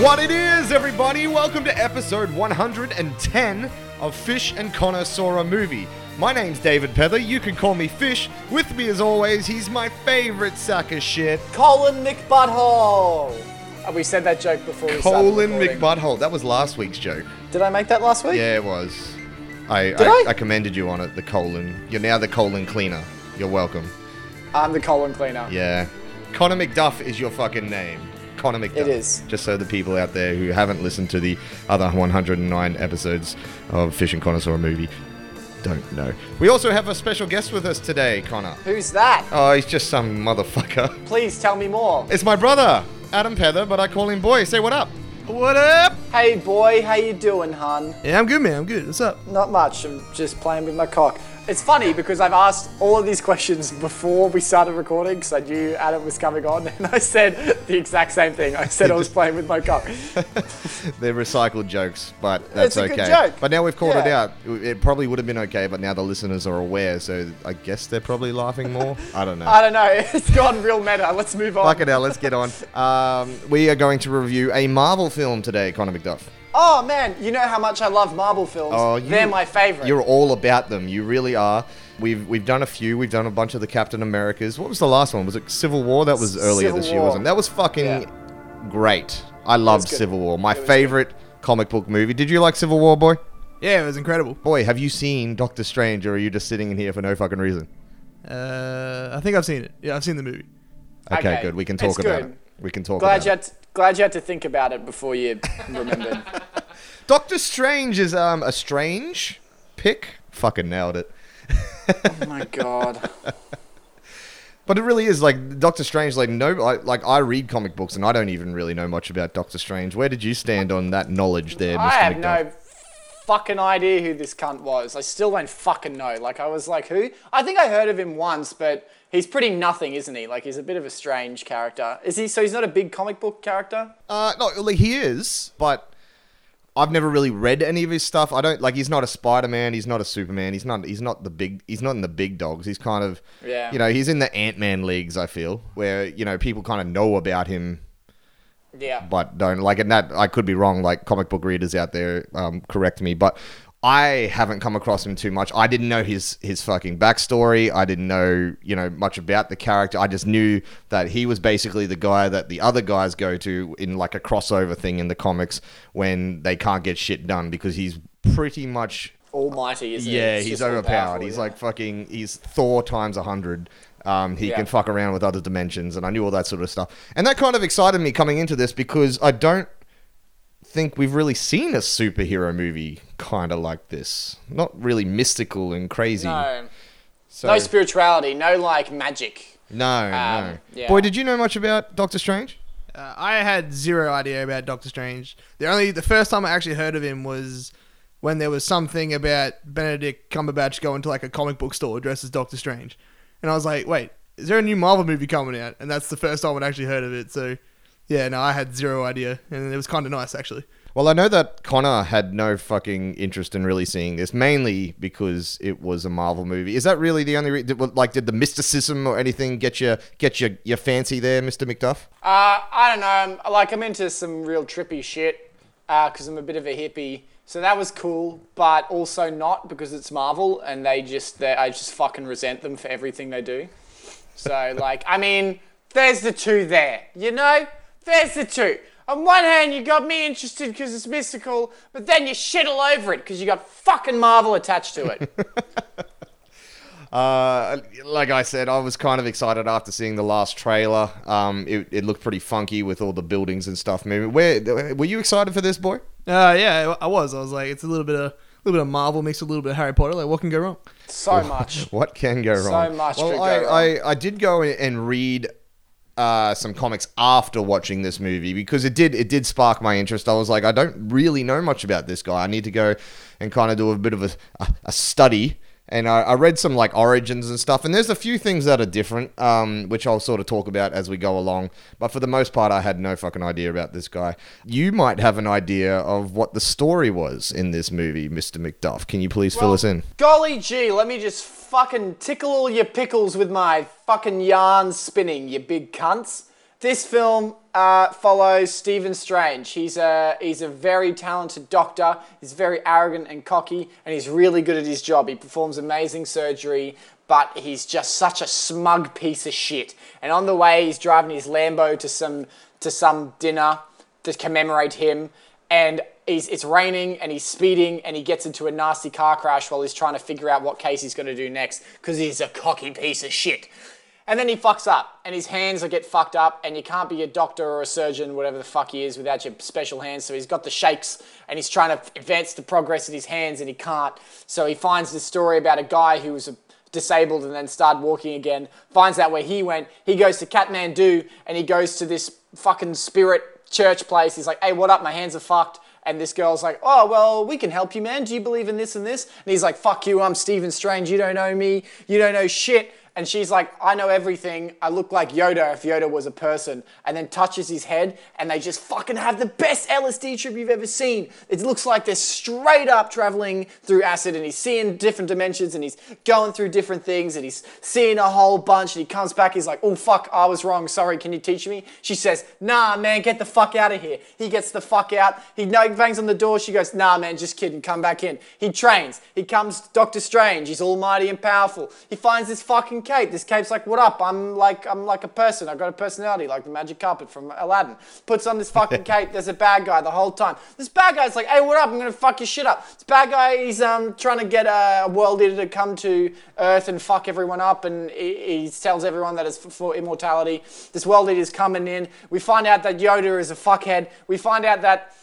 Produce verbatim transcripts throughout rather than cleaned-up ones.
What it is, everybody? Welcome to episode one hundred ten of Fish and Connor Saw a Movie. My name's David Pether. You can call me Fish. With me, as always, he's my favorite sack of shit, Colin McButthole. We said that joke before we started recording. Colin McButthole. That was last week's joke. Did I make that last week? Yeah, it was. I Did I, I? I commended you on it. The colon. You're now the colon cleaner. You're welcome. I'm the colon cleaner. Yeah. Connor McDuff is your fucking name. Connor McDuff. It is. Just so the people out there who haven't listened to the other one hundred nine episodes of Fish and Connor Saw a Movie don't know. We also have a special guest with us today, Connor. Who's that? Oh, he's just some motherfucker. Please tell me more. It's my brother, Adam Pether, but I call him boy. Say what up. What up? Hey, boy. How you doing, hun? Yeah, I'm good, man. I'm good. What's up? Not much. I'm just playing with my cock. It's funny because I've asked all of these questions before we started recording because I knew Adam was coming on and I said the exact same thing. I said I was playing with my cock. They're recycled jokes, but that's okay. It's a good joke. But now we've called yeah. it out. It probably would have been okay, but now the listeners are aware, so I guess they're probably laughing more. I don't know. I don't know. It's gone real meta. Let's move on. Fuck it out. Let's get on. Um, we are going to review a Marvel film today, Connor McDuff. Oh man, you know how much I love Marvel films. Oh, you, they're my favorite. You're all about them. You really are. We've we've done a few. We've done a bunch of the Captain Americas. What was the last one? Was it Civil War? That was earlier Civil this year, War. wasn't it? That was fucking yeah. great. I loved Civil War. My favorite good. comic book movie. Did you like Civil War, boy? Yeah, it was incredible. Boy, have you seen Doctor Strange, or are you just sitting in here for no fucking reason? Uh, I think I've seen it. Yeah, I've seen the movie. Okay, okay. good. We can talk it's about good. it. We can talk Glad about it. Glad you had to think about it before you remembered. Doctor Strange is um, a strange pick. Fucking nailed it. Oh my god. But it really is like Doctor Strange. Like no, like, like I read comic books and I don't even really know much about Doctor Strange. Where did you stand on that knowledge there, Mister I have McDonald? no fucking idea who this cunt was. I still don't fucking know. Like I was like, who? I think I heard of him once, but. He's pretty nothing, isn't he? Like, he's a bit of a strange character. Is he? So he's not a big comic book character? Uh, no, like, he is, but I've never really read any of his stuff. I don't, like, he's not a Spider-Man, he's not a Superman, he's not He's not the big, he's not in the big dogs. He's kind of, yeah. you know, he's in the Ant-Man leagues, I feel, where, you know, people kind of know about him. Yeah. But don't, like, and that, I could be wrong, like, comic book readers out there, um, correct me, but I haven't come across him too much. I didn't know his his fucking backstory. I didn't know, you know, much about the character. I just knew that he was basically the guy that the other guys go to in like a crossover thing in the comics when they can't get shit done because he's pretty much almighty, isn't he? Yeah, he's overpowered. He's like fucking he's Thor times a hundred. Um, he yeah. can fuck around with other dimensions, and I knew all that sort of stuff. And that kind of excited me coming into this because I don't think we've really seen a superhero movie kind of like this. Not really mystical and crazy. No. So, no spirituality, no like magic. No, um, no. Yeah. Boy, did you know much about Doctor Strange? Uh, I had zero idea about Doctor Strange. The only, the first time I actually heard of him was when there was something about Benedict Cumberbatch going to like a comic book store dressed as Doctor Strange. And I was like, wait, is there a new Marvel movie coming out? And that's the first time I'd actually heard of it. So yeah, no, I had zero idea. And it was kind of nice, actually. Well, I know that Connor had no fucking interest in really seeing this, mainly because it was a Marvel movie. Is that really the only re- did, like, did the mysticism or anything get your get your, your fancy there, Mister McDuff? Uh, I don't know. I'm, like, I'm into some real trippy shit because uh, I'm a bit of a hippie. So that was cool, but also not because it's Marvel and they just, I just fucking resent them for everything they do. So, like, I mean, there's the two there, you know? There's the two. On one hand, you got me interested because it's mystical, but then you shit all over it because you got fucking Marvel attached to it. uh, like I said, I was kind of excited after seeing the last trailer. Um, it, it looked pretty funky with all the buildings and stuff. Maybe where were you excited for this, boy? Uh, yeah, I was. I was like, it's a little bit of. A little bit of Marvel mixed with a little bit of Harry Potter. Like, what can go wrong? So much. What can go wrong? So much. Well, I, wrong. I, I did go and read uh, some comics after watching this movie because it did it did spark my interest. I was like, I don't really know much about this guy. I need to go and kind of do a bit of a, a, a study. And I, I read some like origins and stuff. And there's a few things that are different, um, which I'll sort of talk about as we go along. But for the most part, I had no fucking idea about this guy. You might have an idea of what the story was in this movie, Mister McDuff. Can you please well, fill us in? Golly gee, let me just fucking tickle all your pickles with my fucking yarn spinning, you big cunts. This film uh, follows Stephen Strange. He's a, he's a very talented doctor. He's very arrogant and cocky, and he's really good at his job. He performs amazing surgery, but he's just such a smug piece of shit. And on the way, he's driving his Lambo to some, to some dinner to commemorate him, and he's, it's raining, and he's speeding, and he gets into a nasty car crash while he's trying to figure out what case he's going to do next, because he's a cocky piece of shit. And then he fucks up, and his hands will get fucked up, and you can't be a doctor or a surgeon, whatever the fuck he is, without your special hands. So he's got the shakes, and he's trying to advance the progress in his hands, and he can't. So he finds this story about a guy who was disabled and then started walking again, finds out where he went. He goes to Kathmandu, and he goes to this fucking spirit church place. He's like, hey, what up? My hands are fucked. And this girl's like, oh, well, we can help you, man. Do you believe in this and this? And he's like, fuck you, I'm Stephen Strange. You don't know me. You don't know shit. And she's like, I know everything. I look like Yoda if Yoda was a person. And then touches his head, and they just fucking have the best L S D trip you've ever seen. It looks like they're straight up traveling through acid, and he's seeing different dimensions, and he's going through different things, and he's seeing a whole bunch, and he comes back, he's like, oh fuck, I was wrong, sorry, can you teach me? She says, nah man, get the fuck out of here. He gets the fuck out, he bangs on the door, she goes, nah man, just kidding, come back in. He trains, he comes Doctor Strange, he's almighty and powerful. He finds this fucking cape. This cape's like, what up? I'm like, I'm like a person. I've got a personality like the magic carpet from Aladdin. Puts on this fucking cape. There's a bad guy the whole time. This bad guy's like, hey, what up? I'm gonna fuck your shit up. This bad guy, he's um trying to get a world eater to come to Earth and fuck everyone up, and he, he tells everyone that it's for immortality. This world eater's coming in. We find out that Yoda is a fuckhead. We find out that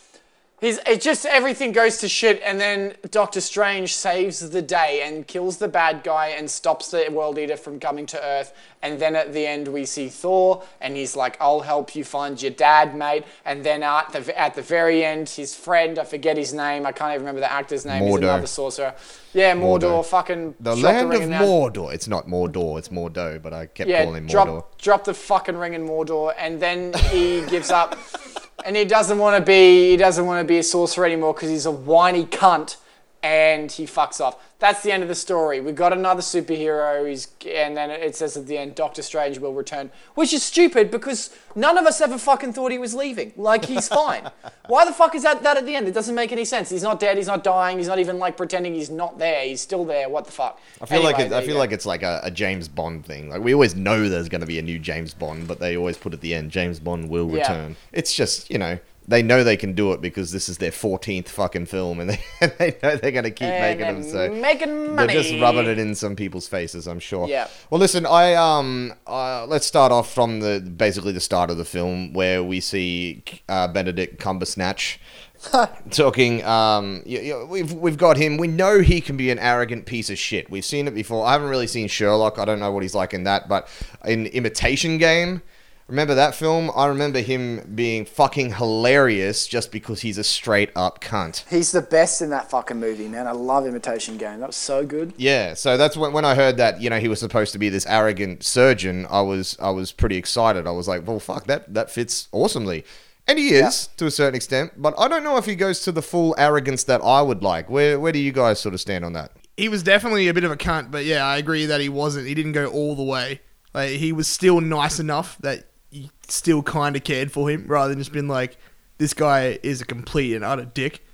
He's, it just, everything goes to shit, and then Doctor Strange saves the day and kills the bad guy and stops the World Eater from coming to Earth. And then at the end we see Thor, and he's like, I'll help you find your dad, mate. And then at the, at the very end, his friend, I forget his name, I can't even remember the actor's name, Mordo. He's another sorcerer. Yeah, Mordor, Mordo. fucking... The land the of Mordor. It's not Mordor, it's Mordo, but I kept yeah, calling him Mordor. Drop, drop the fucking ring in Mordor, and then he gives up... And he doesn't want to be he doesn't want to be a sorcerer anymore because he's a whiny cunt, and he fucks off. That's the end of the story. We've got another superhero, he's, and then it says at the end, Doctor Strange will return, which is stupid because none of us ever fucking thought he was leaving. Like, he's fine. Why the fuck is that, that at the end? It doesn't make any sense. He's not dead, he's not dying, he's not even like pretending he's not there. He's still there. What the fuck? I feel anyway, like it, I feel like it's like a, a James Bond thing. Like, we always know there's going to be a new James Bond, but they always put at the end, James Bond will return. Yeah. It's just, you know... They know they can do it because this is their fourteenth fucking film, and they, and they know they're going to keep and making them. So making money. They're just rubbing it in some people's faces, I'm sure. Yeah. Well, listen, I um, uh, let's start off from the basically the start of the film where we see uh, Benedict Cumberbatch. Talking, um, you, you, we've we've got him. We know he can be an arrogant piece of shit. We've seen it before. I haven't really seen Sherlock. I don't know what he's like in that, but in Imitation Game. Remember that film? I remember him being fucking hilarious just because he's a straight-up cunt. He's the best in that fucking movie, man. I love Imitation Game. That was so good. Yeah, so that's when when I heard that, you know, he was supposed to be this arrogant surgeon, I was I was pretty excited. I was like, well, fuck, that, that fits awesomely. And he is, yeah. to a certain extent, but I don't know if he goes to the full arrogance that I would like. Where where do you guys sort of stand on that? He was definitely a bit of a cunt, but yeah, I agree that he wasn't. He didn't go all the way. Like, he was still nice enough that... You still kind of cared for him rather than just being like, this guy is a complete and utter dick.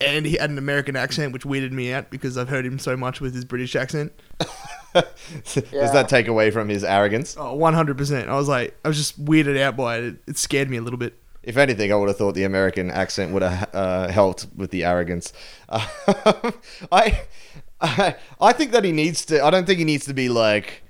And he had an American accent, which weirded me out because I've heard him so much with his British accent. yeah. Does that take away from his arrogance? Oh, one hundred percent. I was like, I was just weirded out by it. It scared me a little bit. If anything, I would have thought the American accent would have uh, helped with the arrogance. Uh, I, I, I think that he needs to, I don't think he needs to be like,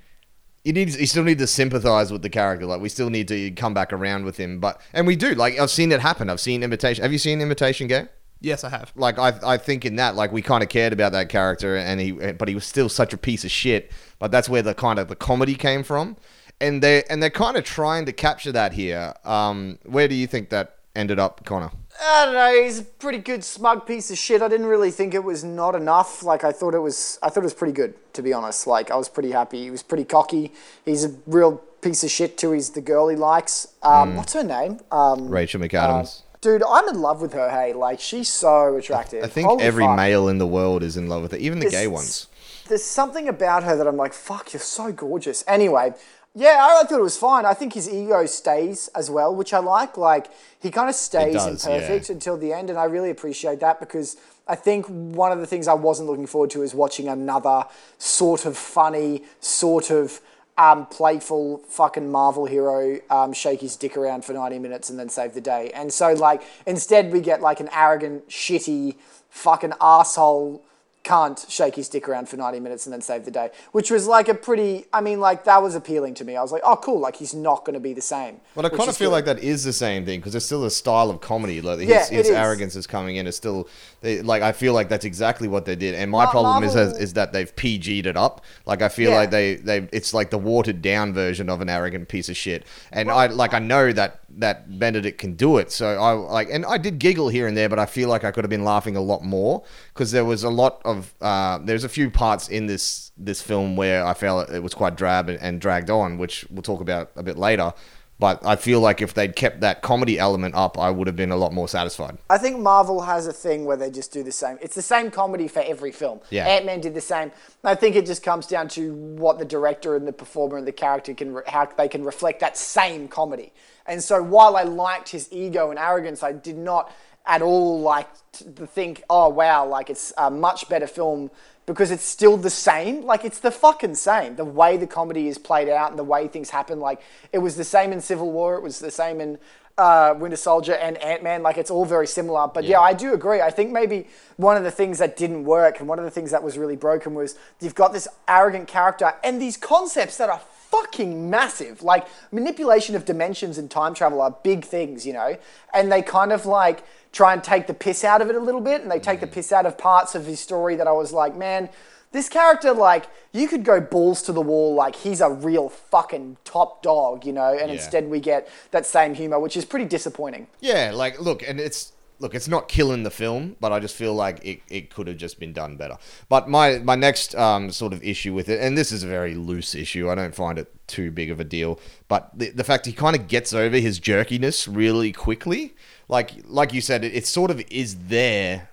You need, you still need to sympathize with the character. Like, we still need to come back around with him. But and we do. Like, I've seen it happen. I've seen Imitation. Have you seen Imitation Game? Yes, I have. Like, I, I think in that, like, we kind of cared about that character, and he, but he was still such a piece of shit. But that's where the kind of the comedy came from, and they and they're kind of trying to capture that here. Um, where do you think that ended up, Connor? I don't know. He's a pretty good smug piece of shit. I didn't really think it was not enough. Like, I thought it was. I thought it was pretty good, to be honest. Like, I was pretty happy. He was pretty cocky. He's a real piece of shit too. He's the girl he likes. Um, mm. What's her name? Um, Rachel McAdams. Uh, Dude, I'm in love with her. Hey, like, she's so attractive. I think Holy every fuck. male in the world is in love with her, even the there's, gay ones. There's something about her that I'm like, fuck, you're so gorgeous. Anyway, Yeah, I thought it was fine. I think his ego stays as well, which I like. Like, he kind of stays does, imperfect yeah. until the end, and I really appreciate that, because I think one of the things I wasn't looking forward to is watching another sort of funny, sort of um, playful fucking Marvel hero um, shake his dick around for ninety minutes and then save the day. And so, like, instead we get, like, an arrogant, shitty, fucking asshole can't shake his dick around for ninety minutes and then save the day, which was like a pretty, I mean, like, that was appealing to me. I was like, oh, cool, like, he's not going to be the same. Well, I kind of feel good. Like that is the same thing, because it's still a style of comedy. Like, his, yeah, his is. arrogance is coming in. It's still, they, like, I feel like that's exactly what they did. And my Mar- problem Marvel... is is that they've P G'd it up. Like, I feel yeah. like they, they, it's like the watered down version of an arrogant piece of shit. And well, I, like, I know that that Benedict can do it. So I, like, and I did giggle here and there, but I feel like I could have been laughing a lot more, because there was a lot of, uh, there's a few parts in this, this film where I felt it was quite drab and, and dragged on, which we'll talk about a bit later. But I feel like if they'd kept that comedy element up, I would have been a lot more satisfied. I think Marvel has a thing where they just do the same. It's the same comedy for every film. Yeah. Ant-Man did the same. I think it just comes down to what the director and the performer and the character can, re- how they can reflect that same comedy. And so while I liked his ego and arrogance, I did not at all like to think, oh, wow, like, it's a much better film, because it's still the same. Like, it's the fucking same. The way the comedy is played out and the way things happen, like, it was the same in Civil War, it was the same in uh, Winter Soldier and Ant-Man. Like, it's all very similar. But yeah. yeah, I do agree. I think maybe one of the things that didn't work and one of the things that was really broken was you've got this arrogant character and these concepts that are fucking massive. Like, manipulation of dimensions and time travel are big things, you know? And they kind of, like, try and take the piss out of it a little bit, and they take mm. the piss out of parts of his story that I was like, man, this character, like, you could go balls to the wall, like, he's a real fucking top dog, you know? And yeah. instead we get that same humor, which is pretty disappointing. Yeah, like, look, and it's... Look, it's not killing the film, but I just feel like it, it could have just been done better. But my, my next um, sort of issue with it, and this is a very loose issue, I don't find it too big of a deal, but the, the fact he kind of gets over his jerkiness really quickly. Like like you said, it, it sort of is there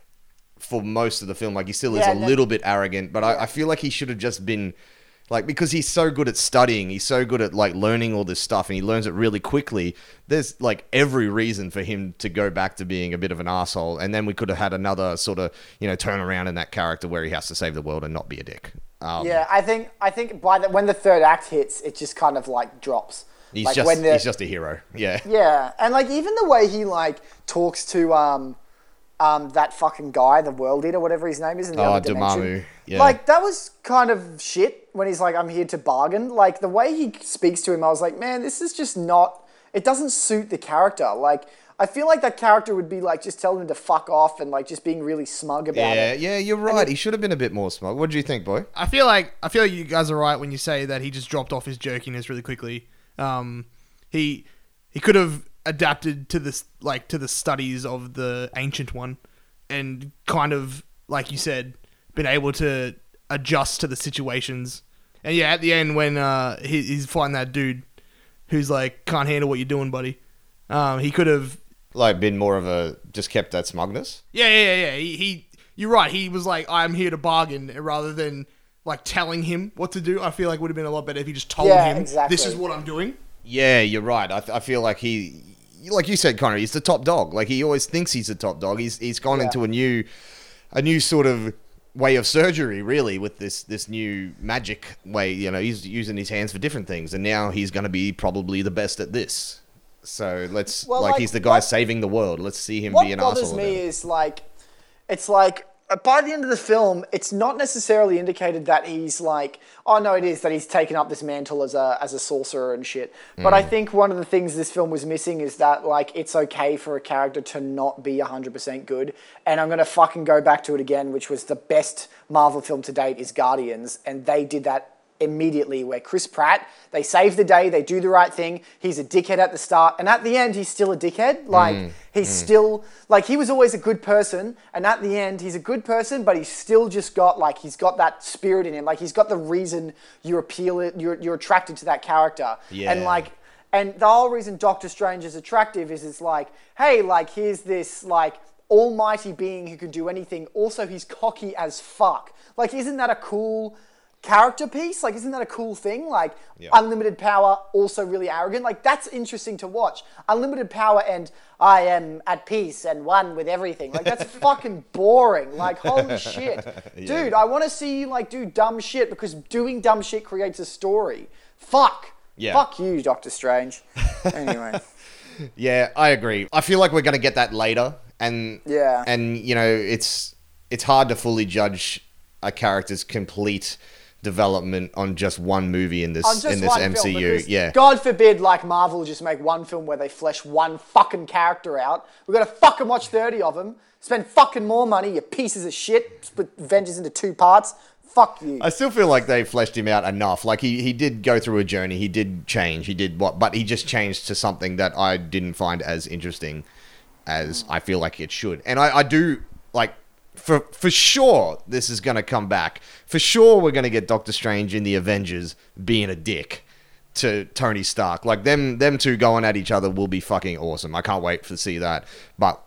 for most of the film. Like, he still yeah, is a no. little bit arrogant, but yeah. I, I feel like he should have just been... Like, because he's so good at studying, he's so good at, like, learning all this stuff, and he learns it really quickly, there's, like, every reason for him to go back to being a bit of an asshole. And then we could have had another sort of, you know, turnaround in that character where he has to save the world and not be a dick. Um, yeah, I think I think by the, when the third act hits, it just kind of, like, drops. He's, like, just, when the, he's just a hero, yeah. Yeah, and, like, even the way he, like, talks to... um. Um, that fucking guy, the world eater, whatever his name is in the oh, other dimension. Dormammu. Yeah. Like, that was kind of shit when he's like, I'm here to bargain. Like, the way he speaks to him, I was like, man, this is just not... It doesn't suit the character. Like, I feel like that character would be like, just telling him to fuck off and, like, just being really smug about yeah, it. Yeah, yeah, you're right. It, he should have been a bit more smug. What do you think, boy? I feel like I feel like you guys are right when you say that he just dropped off his jerkiness really quickly. Um, he he could have... adapted to this, like, to the studies of the Ancient One, and kind of, like you said, been able to adjust to the situations. And yeah, at the end when uh, he, he's fighting that dude who's like, can't handle what you're doing, buddy. Um, he could have like been more of a just kept that smugness. Yeah, yeah, yeah. He, he, you're right. He was like, I'm here to bargain, rather than like telling him what to do. I feel like would have been a lot better if he just told yeah, him, exactly. This is what I'm doing. Yeah, you're right. I, th- I feel like he. Like you said, Connor, he's the top dog. Like, he always thinks he's the top dog. He's he's gone yeah. into a new, a new sort of way of surgery, really, with this this new magic way. You know, he's using his hands for different things, and now he's going to be probably the best at this. So let's well, like, like he's the guy what, saving the world. Let's see him be an asshole. What bothers me is like, it's like by the end of the film, it's not necessarily indicated that he's like, oh no, it is that he's taken up this mantle as a as a sorcerer and shit. Mm. But I think one of the things this film was missing is that, like, it's okay for a character to not be one hundred percent good. And I'm going to fucking go back to it again, which was the best Marvel film to date is Guardians. And they did that immediately, where Chris Pratt, they save the day, they do the right thing, he's a dickhead at the start, and at the end he's still a dickhead. Like mm, he's mm. still like, he was always a good person, and at the end he's a good person, but he's still just got like, he's got that spirit in him, like he's got the reason you appeal it, you're you're attracted to that character. Yeah. And like, and the whole reason Doctor Strange is attractive is it's like, hey, like, here's this like almighty being who can do anything, also he's cocky as fuck. Like, isn't that a cool character piece. Like, isn't that a cool thing? Like, yeah. Unlimited power, also really arrogant. Like, that's interesting to watch. Unlimited power and I am at peace and one with everything. Like, that's fucking boring. Like, holy shit. Yeah. Dude, I want to see you, like, do dumb shit, because doing dumb shit creates a story. Fuck. Yeah. Fuck you, Doctor Strange. Anyway. Yeah, I agree. I feel like we're going to get that later. And, yeah. and you know, it's it's hard to fully judge a character's complete development on just one movie in this in this M C U. Yeah. God forbid, like, Marvel just make one film where they flesh one fucking character out. We've got to fucking watch thirty of them. Spend fucking more money, you pieces of shit. Split Avengers into two parts. Fuck you. I still feel like they fleshed him out enough. Like, he, he did go through a journey. He did change. He did what? But he just changed to something that I didn't find as interesting as I feel like it should. And I, I do, like... For for sure, this is going to come back. For sure, we're going to get Doctor Strange in the Avengers being a dick to Tony Stark. Like, them them two going at each other will be fucking awesome. I can't wait to see that. But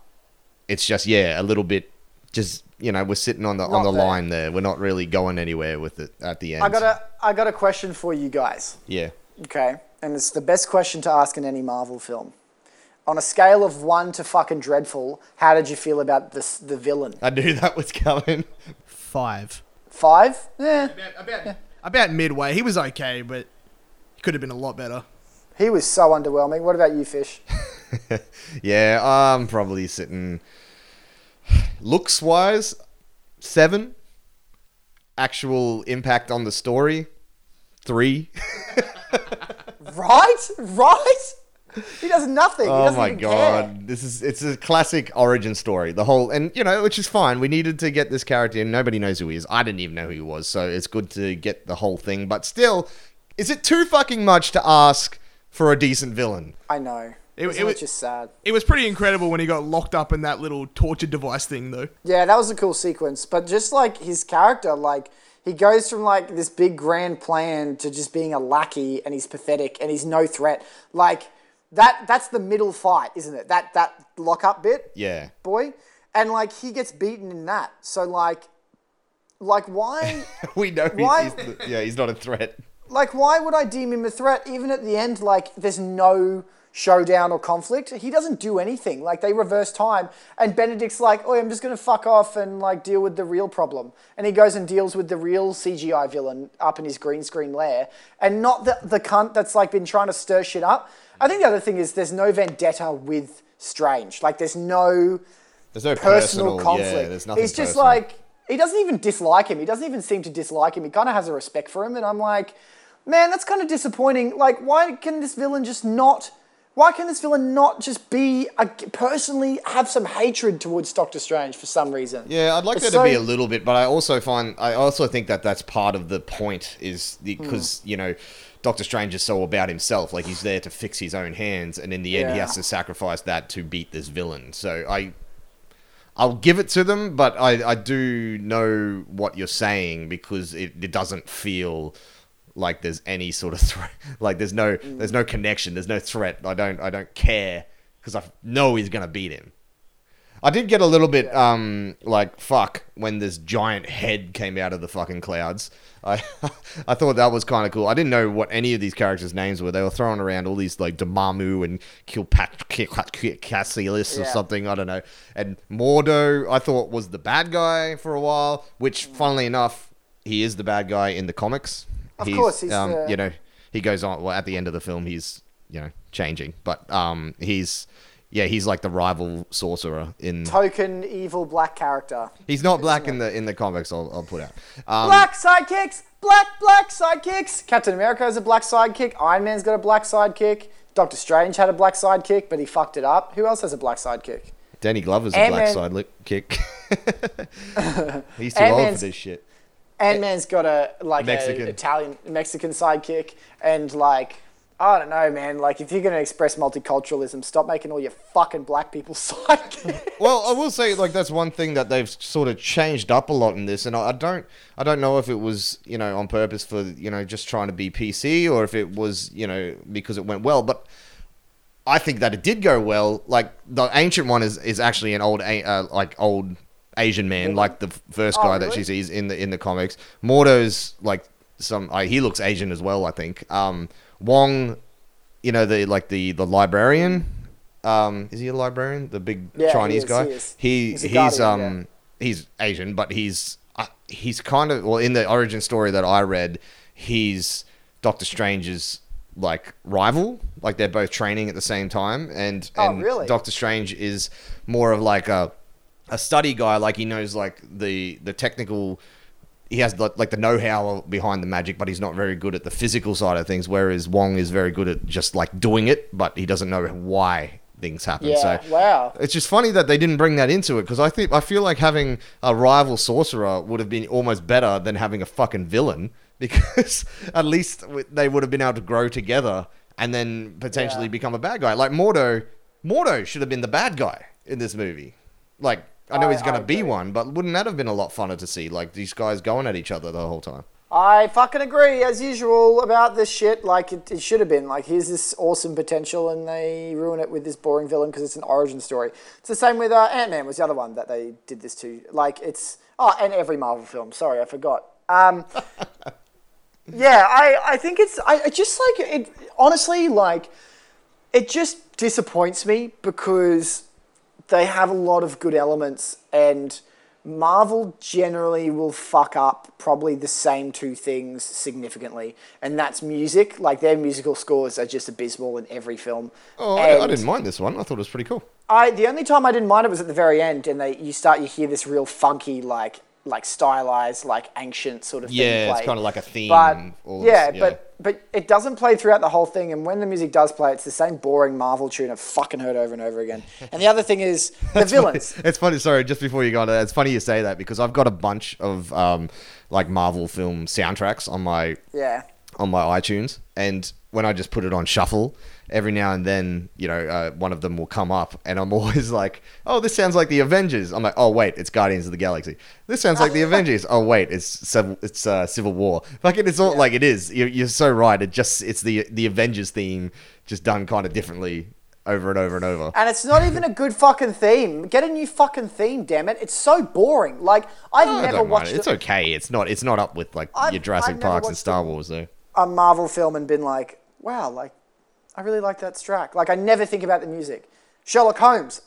it's just, yeah, a little bit, just, you know, we're sitting on the not on the there. line there. We're not really going anywhere with it at the end. I got a I got a question for you guys. Yeah. Okay, and it's the best question to ask in any Marvel film. On a scale of one to fucking dreadful, how did you feel about this, the villain? I knew that was coming. Five. Five? Yeah. About, about, yeah. about midway. He was okay, but he could have been a lot better. He was so underwhelming. What about you, Fish? Yeah, I'm probably sitting... Looks-wise, seven. Actual impact on the story, three. Right? Right? He does nothing. He doesn't oh my even god! Care. This is—it's a classic origin story. The whole, and you know, which is fine. We needed to get this character in. Nobody knows who he is. I didn't even know who he was, so it's good to get the whole thing. But still, is it too fucking much to ask for a decent villain? I know. It, it was just sad. It was pretty incredible when he got locked up in that little torture device thing, though. Yeah, that was a cool sequence. But just like his character, like. He goes from, like, this big grand plan to just being a lackey, and he's pathetic and he's no threat. Like, that that's the middle fight, isn't it? That that lock-up bit. Yeah. Boy. And, like, he gets beaten in that. So, like, like why... we know why, he's... he's the, yeah, he's not a threat. Like, why would I deem him a threat? Even at the end, like, there's no... showdown or conflict. He doesn't do anything. Like, they reverse time, and Benedict's like, oh, I'm just gonna fuck off and, like, deal with the real problem. And he goes and deals with the real C G I villain up in his green screen lair, and not the, the cunt that's, like, been trying to stir shit up. I think the other thing is there's no vendetta with Strange. Like, there's no there's no personal, personal conflict. Yeah, there's nothing. He's just personal. Like, he doesn't even dislike him. He doesn't even seem to dislike him. He kind of has a respect for him, and I'm like, man, that's kind of disappointing. Like, why can this villain just not Why can this villain not just be, a, personally have some hatred towards Doctor Strange for some reason? Yeah, I'd like it's there so... to be a little bit, but I also find, I also think that that's part of the point is because, mm. you know, Doctor Strange is so about himself. Like, he's there to fix his own hands, and in the end, yeah. he has to sacrifice that to beat this villain. So I, I'll give it to them, but I, I do know what you're saying, because it, it doesn't feel... like there's any sort of threat, like there's no, mm. there's no connection, there's no threat. I don't, I don't care because I know he's gonna beat him. I did get a little bit, yeah. um, like fuck when this giant head came out of the fucking clouds. I, I thought that was kind of cool. I didn't know what any of these characters' names were. They were throwing around all these like Dormammu and Kilpat, yeah. or something. I don't know. And Mordo, I thought was the bad guy for a while, which, mm. funnily enough, he is the bad guy in the comics. Of he's, course, he's um, the... you know, he goes on. Well, at the end of the film, he's, you know, changing, but um, he's yeah, he's like the rival sorcerer in token evil black character. He's not black in the in the comics. I'll I'll put out um, black sidekicks, black black sidekicks. Captain America has a black sidekick. Iron Man's got a black sidekick. Doctor Strange had a black sidekick, but he fucked it up. Who else has a black sidekick? Danny Glover's Ant-Man. A black sidekick. He's too Ant-Man's... old for this shit. Ant-Man's got a, like, Mexican. A Italian, Mexican sidekick, and, like, I don't know, man, like, if you're going to express multiculturalism, stop making all your fucking black people sidekicks. Well, I will say, like, that's one thing that they've sort of changed up a lot in this, and I don't, I don't know if it was, you know, on purpose for, you know, just trying to be P C, or if it was, you know, because it went well, but... I think that it did go well. Like, the Ancient One is, is actually an old, uh, like, old... Asian man, yeah. like the first guy oh, really? that she sees in the in the comics. Mordo's like some uh, he looks Asian as well, I think. Um, Wong, you know, the like the the librarian. Um, is he a librarian? The big yeah, Chinese he is, guy. He is. He, he's he's Guardian, um yeah. he's Asian, but he's uh, he's kind of well in the origin story that I read, he's Doctor Strange's like rival. Like they're both training at the same time, and and oh, really? Doctor Strange is more of like a a study guy. Like he knows like the the technical. He has the, like the know-how behind the magic, but he's not very good at the physical side of things. Whereas Wong is very good at just like doing it, but he doesn't know why things happen. Yeah, so wow. It's just funny that they didn't bring that into it because I think I feel like having a rival sorcerer would have been almost better than having a fucking villain because at least they would have been able to grow together and then potentially yeah. become a bad guy. Like Mordo, Mordo should have been the bad guy in this movie. Like. I know he's going to be one, but wouldn't that have been a lot funner to see? Like, these guys going at each other the whole time. I fucking agree, as usual, about this shit. Like, it, it should have been. Like, here's this awesome potential, and they ruin it with this boring villain because it's an origin story. It's the same with uh, Ant-Man was the other one that they did this to. Like, it's... Oh, and every Marvel film. Sorry, I forgot. Um, yeah, I, I think it's... I just, like, it honestly, like, it just disappoints me because... They have a lot of good elements, and Marvel generally will fuck up probably the same two things significantly, and that's music. Like, their musical scores are just abysmal in every film. Oh, I, I didn't mind this one. I thought it was pretty cool. I the only time I didn't mind it was at the very end, and they you start you hear this real funky like like stylized like ancient sort of yeah, thing. Yeah, it's kind of like a theme. But, all yeah, this, yeah, but. But it doesn't play throughout the whole thing, and when the music does play, it's the same boring Marvel tune I've fucking heard over and over again. And the other thing is the villains. Funny. It's funny. Sorry, just before you go on, it's funny you say that because I've got a bunch of um, like Marvel film soundtracks on my yeah on my iTunes, and when I just put it on shuffle, every now and then, you know, uh, one of them will come up, and I'm always like, "Oh, this sounds like the Avengers." I'm like, "Oh, wait, it's Guardians of the Galaxy." This sounds like the Avengers. Oh, wait, it's Civil, it's uh, Civil War. Fucking, it's all yeah. like it is. You're, you're so right. It just it's the the Avengers theme, just done kind of differently over and over and over. And it's not even a good fucking theme. Get a new fucking theme, damn it! It's so boring. Like I've no, never watched. It. The- it's okay. It's not. It's not up with like I've, your Jurassic I've Parks and Star Wars though. A Marvel film and been like, wow, like. I really like that track. Like, I never think about the music. Sherlock Holmes,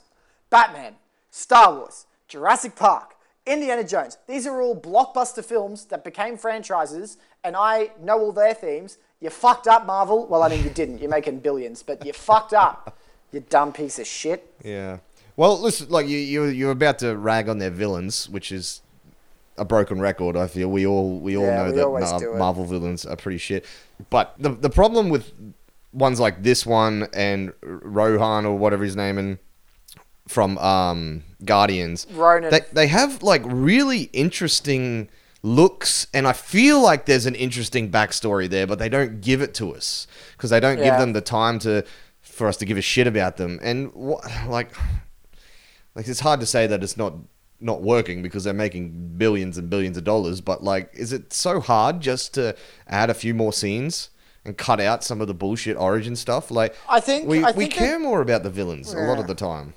Batman, Star Wars, Jurassic Park, Indiana Jones. These are all blockbuster films that became franchises, and I know all their themes. You fucked up, Marvel. Well, I mean, you didn't. You're making billions, but you fucked up, you dumb piece of shit. Yeah. Well, listen, like, you, you, you're about to rag on their villains, which is... a broken record. I feel we all we all yeah, know we that nah, Marvel villains are pretty shit. But the the problem with ones like this one and Rohan or whatever his name and from um, Guardians, Ronan. They they have like really interesting looks, and I feel like there's an interesting backstory there, but they don't give it to us because they don't yeah. give them the time to for us to give a shit about them. And what like like it's hard to say that it's not. not working because they're making billions and billions of dollars, but like, is it so hard just to add a few more scenes and cut out some of the bullshit origin stuff? Like, I think we, I think we care more about the villains yeah. a lot of the time.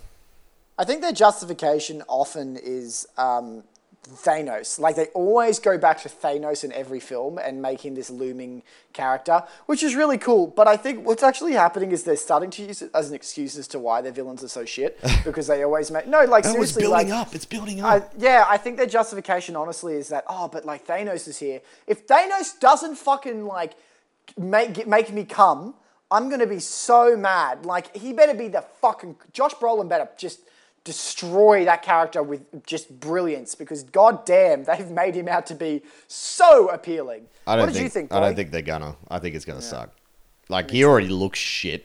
I think their justification often is um, Thanos. Like, they always go back to Thanos in every film and make him this looming character, which is really cool. But I think what's actually happening is they're starting to use it as an excuse as to why their villains are so shit because they always make no like seriously it's building like, up. It's building up. I, yeah, I think their justification honestly is that oh, but like Thanos is here. If Thanos doesn't fucking like make make me come, I'm gonna be so mad. Like he better be the fucking Josh Brolin better just. Destroy that character with just brilliance because goddamn, they've made him out to be so appealing. I don't what did think, you think, Dolly? I don't think they're gonna. I think it's gonna yeah. suck. Like, he already looks shit.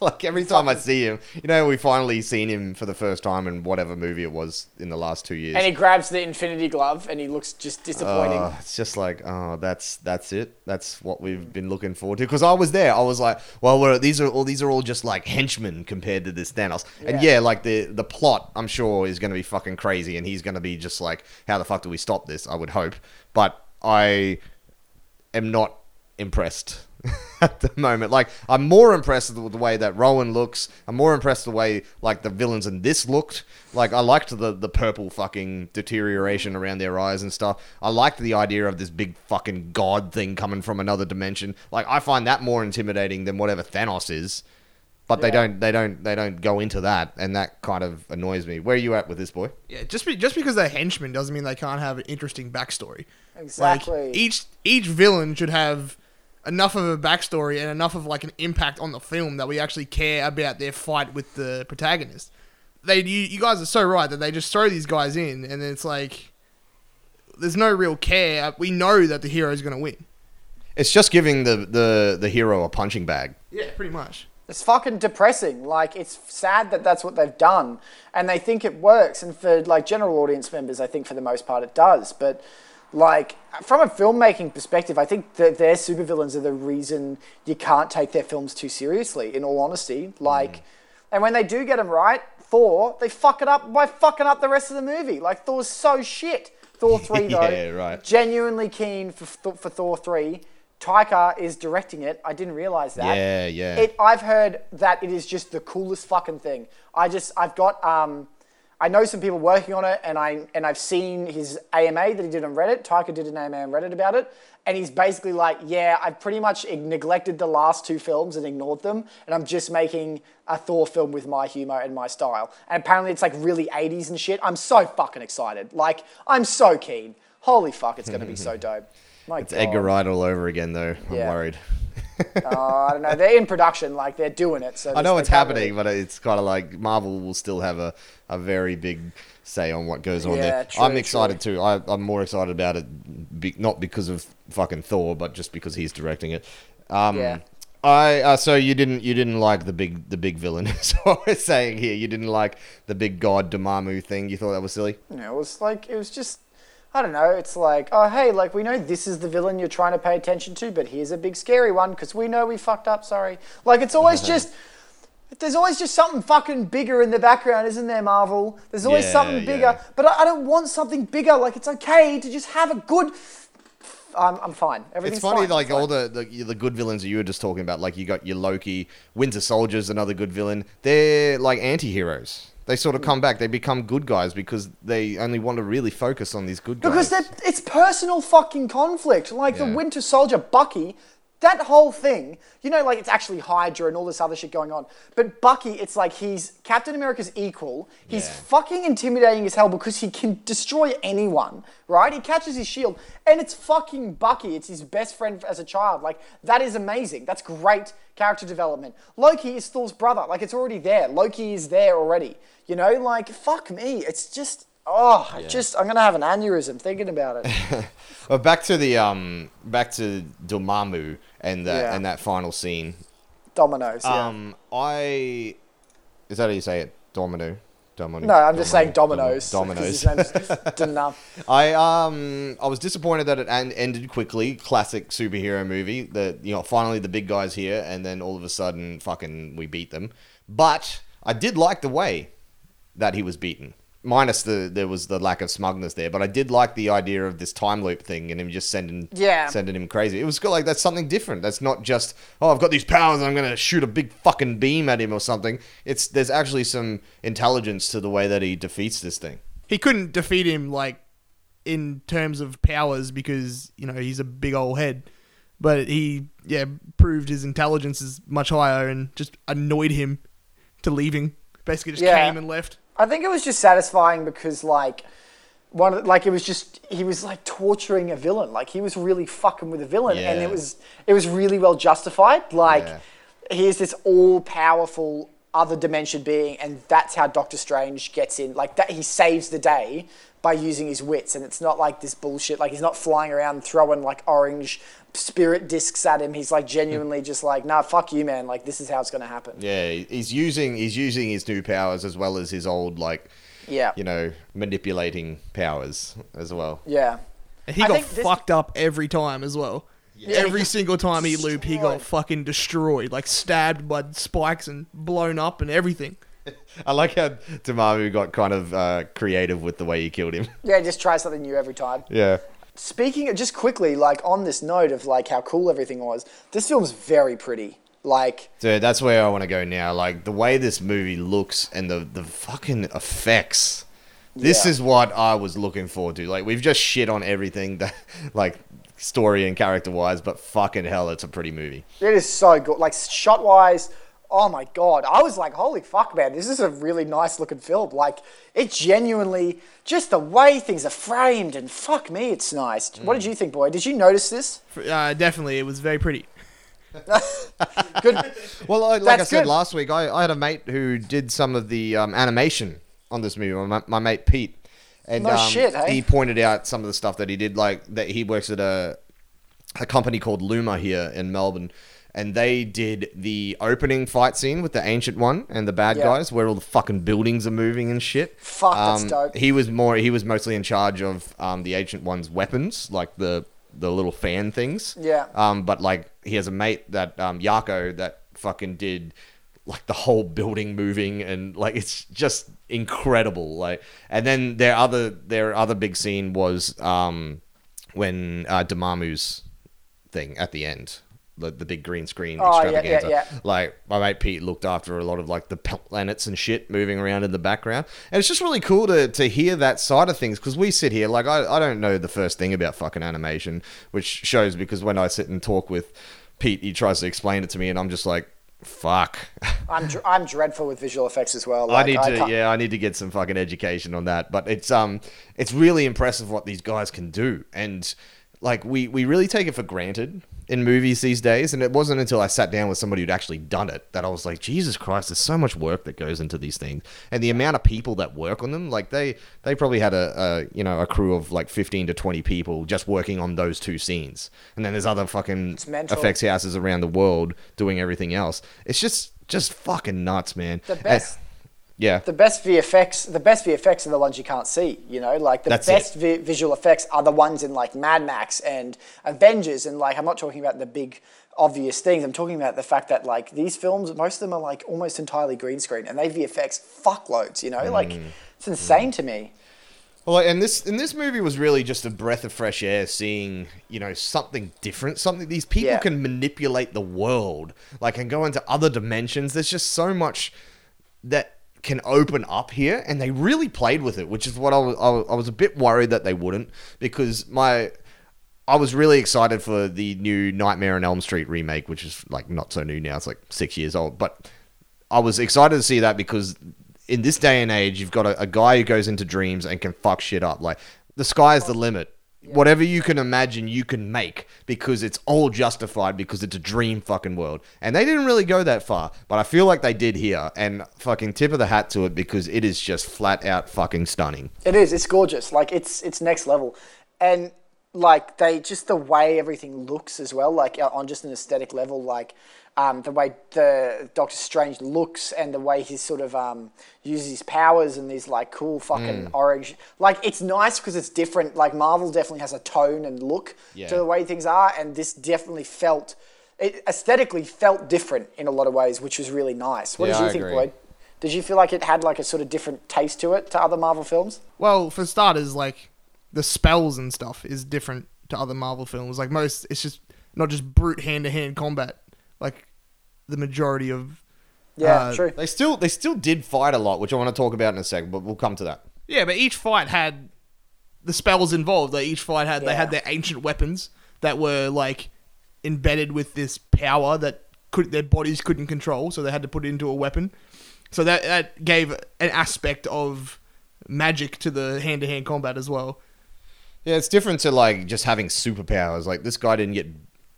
Like, every time I see him, you know, we finally seen him for the first time in whatever movie it was in the last two years. And he grabs the Infinity Glove and he looks just disappointing. Uh, it's just like, oh, that's that's it. That's what we've been looking forward to. Because I was there. I was like, well, we're, these are all these are all just like henchmen compared to this Thanos. Yeah. And yeah, like the, the plot, I'm sure, is going to be fucking crazy. And he's going to be just like, how the fuck do we stop this? I would hope. But I am not impressed at the moment. Like, I'm more impressed with the way that Rowan looks. I'm more impressed with the way, like, the villains in this looked. Like, I liked the, the purple fucking deterioration around their eyes and stuff. I liked the idea of this big fucking god thing coming from another dimension. Like, I find that more intimidating than whatever Thanos is. But yeah. they don't, they don't, they don't go into that, and that kind of annoys me. Where are you at with this, boy? Yeah, just be, just because they're henchmen doesn't mean they can't have an interesting backstory. Exactly. Like, each each villain should have enough of a backstory and enough of like an impact on the film that we actually care about their fight with the protagonist. They, you, you guys are so right that they just throw these guys in, and it's like there's no real care. We know that the hero is going to win. It's just giving the, the, the hero a punching bag. Yeah, pretty much. It's fucking depressing. Like, it's sad that that's what they've done, and they think it works. And for, like, general audience members, I think for the most part it does. But, like, from a filmmaking perspective, I think that their supervillains are the reason you can't take their films too seriously, in all honesty. Like, mm. and when they do get them right, Thor, they fuck it up by fucking up the rest of the movie. Like, Thor's so shit. Thor three, though, yeah, right. genuinely keen for for Thor three. Taika is directing it. I didn't realize that. Yeah, yeah. It, I've heard that it is just the coolest fucking thing. I just, I've got, um, I know some people working on it, and I and I've seen his A M A that he did on Reddit. Taika did an A M A on Reddit about it, and he's basically like, yeah, I've pretty much neglected the last two films and ignored them, and I'm just making a Thor film with my humor and my style. And apparently, it's like really eighties and shit. I'm so fucking excited. Like, I'm so keen. Holy fuck, it's gonna be so dope. My it's God. Edgar Wright all over again, though. I'm yeah. worried. uh, I don't know. They're in production. Like, they're doing it. So I know it's happening, really... but it's kind of like Marvel will still have a, a very big say on what goes on yeah, there. True, I'm excited, true. too. I, I'm more excited about it, be, not because of fucking Thor, but just because he's directing it. Um, yeah. I uh, so you didn't you didn't like the big the big villain is what we're saying here. You didn't like the big god Dormammu thing. You thought that was silly? No, it was like it was just. I don't know, it's like, oh, hey, like, we know this is the villain you're trying to pay attention to, but here's a big scary one, because we know we fucked up, sorry. Like, it's always just, there's always just something fucking bigger in the background, isn't there, Marvel? There's always yeah, something bigger, yeah. but I, I don't want something bigger. Like, it's okay to just have a good... I'm, I'm fine. Everything's fine. It's funny, fine. like, it's all fine. the, the the good villains that you were just talking about, like, you got your Loki, Winter Soldier's another good villain. They're, like, anti-heroes. They sort of come back. They become good guys because they only want to really focus on these good guys. Because it's personal fucking conflict. Like yeah. the Winter Soldier, Bucky, that whole thing, you know, like it's actually Hydra and all this other shit going on. But Bucky, it's like he's Captain America's equal. He's yeah. fucking intimidating as hell because he can destroy anyone, right? He catches his shield and it's fucking Bucky. It's his best friend as a child. Like that is amazing. That's great character development. Loki is Thor's brother. Like it's already there. Loki is there already. You know, like, fuck me. It's just, oh, yeah. just, I'm going to have an aneurysm thinking about it. Well, back to the, um, back to Dormammu and that, yeah. and that final scene. Dominoes, yeah. Um, I, is that how you say it? Domino? Domino? No, I'm Domino. just saying dominoes. Dom- dominoes. Dominoes. I, um, I was disappointed that it an- ended quickly. Classic superhero movie. The, you know, finally the big guy's here and then all of a sudden fucking we beat them. But I did like the way that he was beaten. Minus the there was the lack of smugness there, but I did like the idea of this time loop thing and him just sending yeah. sending him crazy. It was good, like that's something different. That's not just oh I've got these powers and I'm gonna shoot a big fucking beam at him or something. It's there's actually some intelligence to the way that he defeats this thing. He couldn't defeat him like in terms of powers because you know he's a big old head, but he yeah proved his intelligence is much higher and just annoyed him to leaving. Basically, just yeah. came and left. I think it was just satisfying because, like, one, of the, like it was just he was like torturing a villain. Like he was really fucking with a villain, yeah. and it was it was really well justified. Like, yeah. here's this all powerful other dimension being, and that's how Doctor Strange gets in. Like that, he saves the day by using his wits, and it's not like this bullshit. Like he's not flying around throwing like orange spirit discs at him. He's like genuinely just like, nah, fuck you, man. Like this is how it's gonna happen. Yeah, he's using he's using his new powers as well as his old like, yeah, you know, manipulating powers as well. Yeah, and he I got fucked this... up every time as well. Yeah. Every single time he looped, destroyed. He got fucking destroyed, like stabbed by spikes and blown up and everything. I like how Dormammu got kind of uh, creative with the way he killed him. Yeah, just try something new every time. Yeah. Speaking of, just quickly, like on this note of like how cool everything was, this film's very pretty. Like, dude, that's where I want to go now. Like the way this movie looks and the the fucking effects. This yeah. is what I was looking forward to. Like, we've just shit on everything that, like, story and character wise, but fucking hell, it's a pretty movie. It is so good. Like, shot wise, oh my God. I was like, holy fuck, man, this is a really nice looking film. Like, it genuinely, just the way things are framed and fuck me, it's nice. Mm. What did you think, boy? Did you notice this? Uh, definitely. It was very pretty. Good. Well, like That's I said good. last week, I, I had a mate who did some of the um, animation on this movie, my, my mate Pete, and no um, shit, hey? he pointed out some of the stuff that he did, like that he works at a a company called Luma here in Melbourne, and they did the opening fight scene with the Ancient One and the bad yeah. guys, where all the fucking buildings are moving and shit. Fuck, um, that's dope. He was more, he was mostly in charge of um, the Ancient One's weapons, like the the little fan things. Yeah. Um, but like he has a mate that um, Yako that fucking did. Like the whole building moving and like it's just incredible. Like, and then their other their other big scene was um when uh, Dormammu's thing at the end, the the big green screen oh, extravaganza. Yeah, yeah, yeah. Like my mate Pete looked after a lot of like the planets and shit moving around in the background, and it's just really cool to to hear that side of things because we sit here like I I don't know the first thing about fucking animation, which shows because when I sit and talk with Pete, he tries to explain it to me, and I'm just like. Fuck. I'm dr- I'm dreadful with visual effects as well. Like, I need to I yeah, I need to get some fucking education on that. But it's um it's really impressive what these guys can do. And like we, we really take it for granted in movies these days. And it wasn't until I sat down with somebody who'd actually done it that I was like, Jesus Christ, there's so much work that goes into these things. And the amount of people that work on them, like they, they probably had a, a you know, a crew of like fifteen to twenty people just working on those two scenes. And then there's other fucking effects houses around the world doing everything else. It's just, just fucking nuts, man. The best. And- Yeah. The best V F X, the best V F X are the ones you can't see, you know, like the That's best vi- visual effects are the ones in like Mad Max and Avengers. And like, I'm not talking about the big obvious things. I'm talking about the fact that like these films, most of them are like almost entirely green screen and they V F X fuckloads, you know, mm. like it's insane mm. to me. Well, and this and this movie was really just a breath of fresh air, seeing, you know, something different, something these people yeah. can manipulate the world, like and go into other dimensions. There's just so much that can open up here, and they really played with it, which is what I was, I was a bit worried that they wouldn't, because my I was really excited for the new Nightmare on Elm Street remake, which is like not so new now, it's like six years old, but I was excited to see that because in this day and age, you've got a, a guy who goes into dreams and can fuck shit up. Like, the sky's the limit. Yeah. Whatever you can imagine, you can make, because it's all justified because it's a dream fucking world. And they didn't really go that far, but I feel like they did here, and fucking tip of the hat to it, because it is just flat out fucking stunning. It is. It's gorgeous. Like, it's it's next level. And like they just the way everything looks as well, like on just an aesthetic level, like um, the way the Doctor Strange looks and the way he sort of um, uses his powers and these like cool fucking mm. orange, like it's nice because it's different. Like Marvel definitely has a tone and look yeah. to the way things are, and this definitely felt it aesthetically felt different in a lot of ways, which was really nice. What yeah, did you I think, agree. Boyd? Did you feel like it had like a sort of different taste to it to other Marvel films? Well, for starters, like. The spells and stuff is different to other Marvel films. Like most, it's just not just brute hand-to-hand combat. Like the majority of yeah, uh, true. They still they still did fight a lot, which I want to talk about in a second. But we'll come to that. Yeah, but each fight had the spells involved. Like each fight had yeah. they had their ancient weapons that were like embedded with this power that could their bodies couldn't control, so they had to put it into a weapon. So that that gave an aspect of magic to the hand-to-hand combat as well. Yeah, it's different to, like, just having superpowers. Like, this guy didn't get,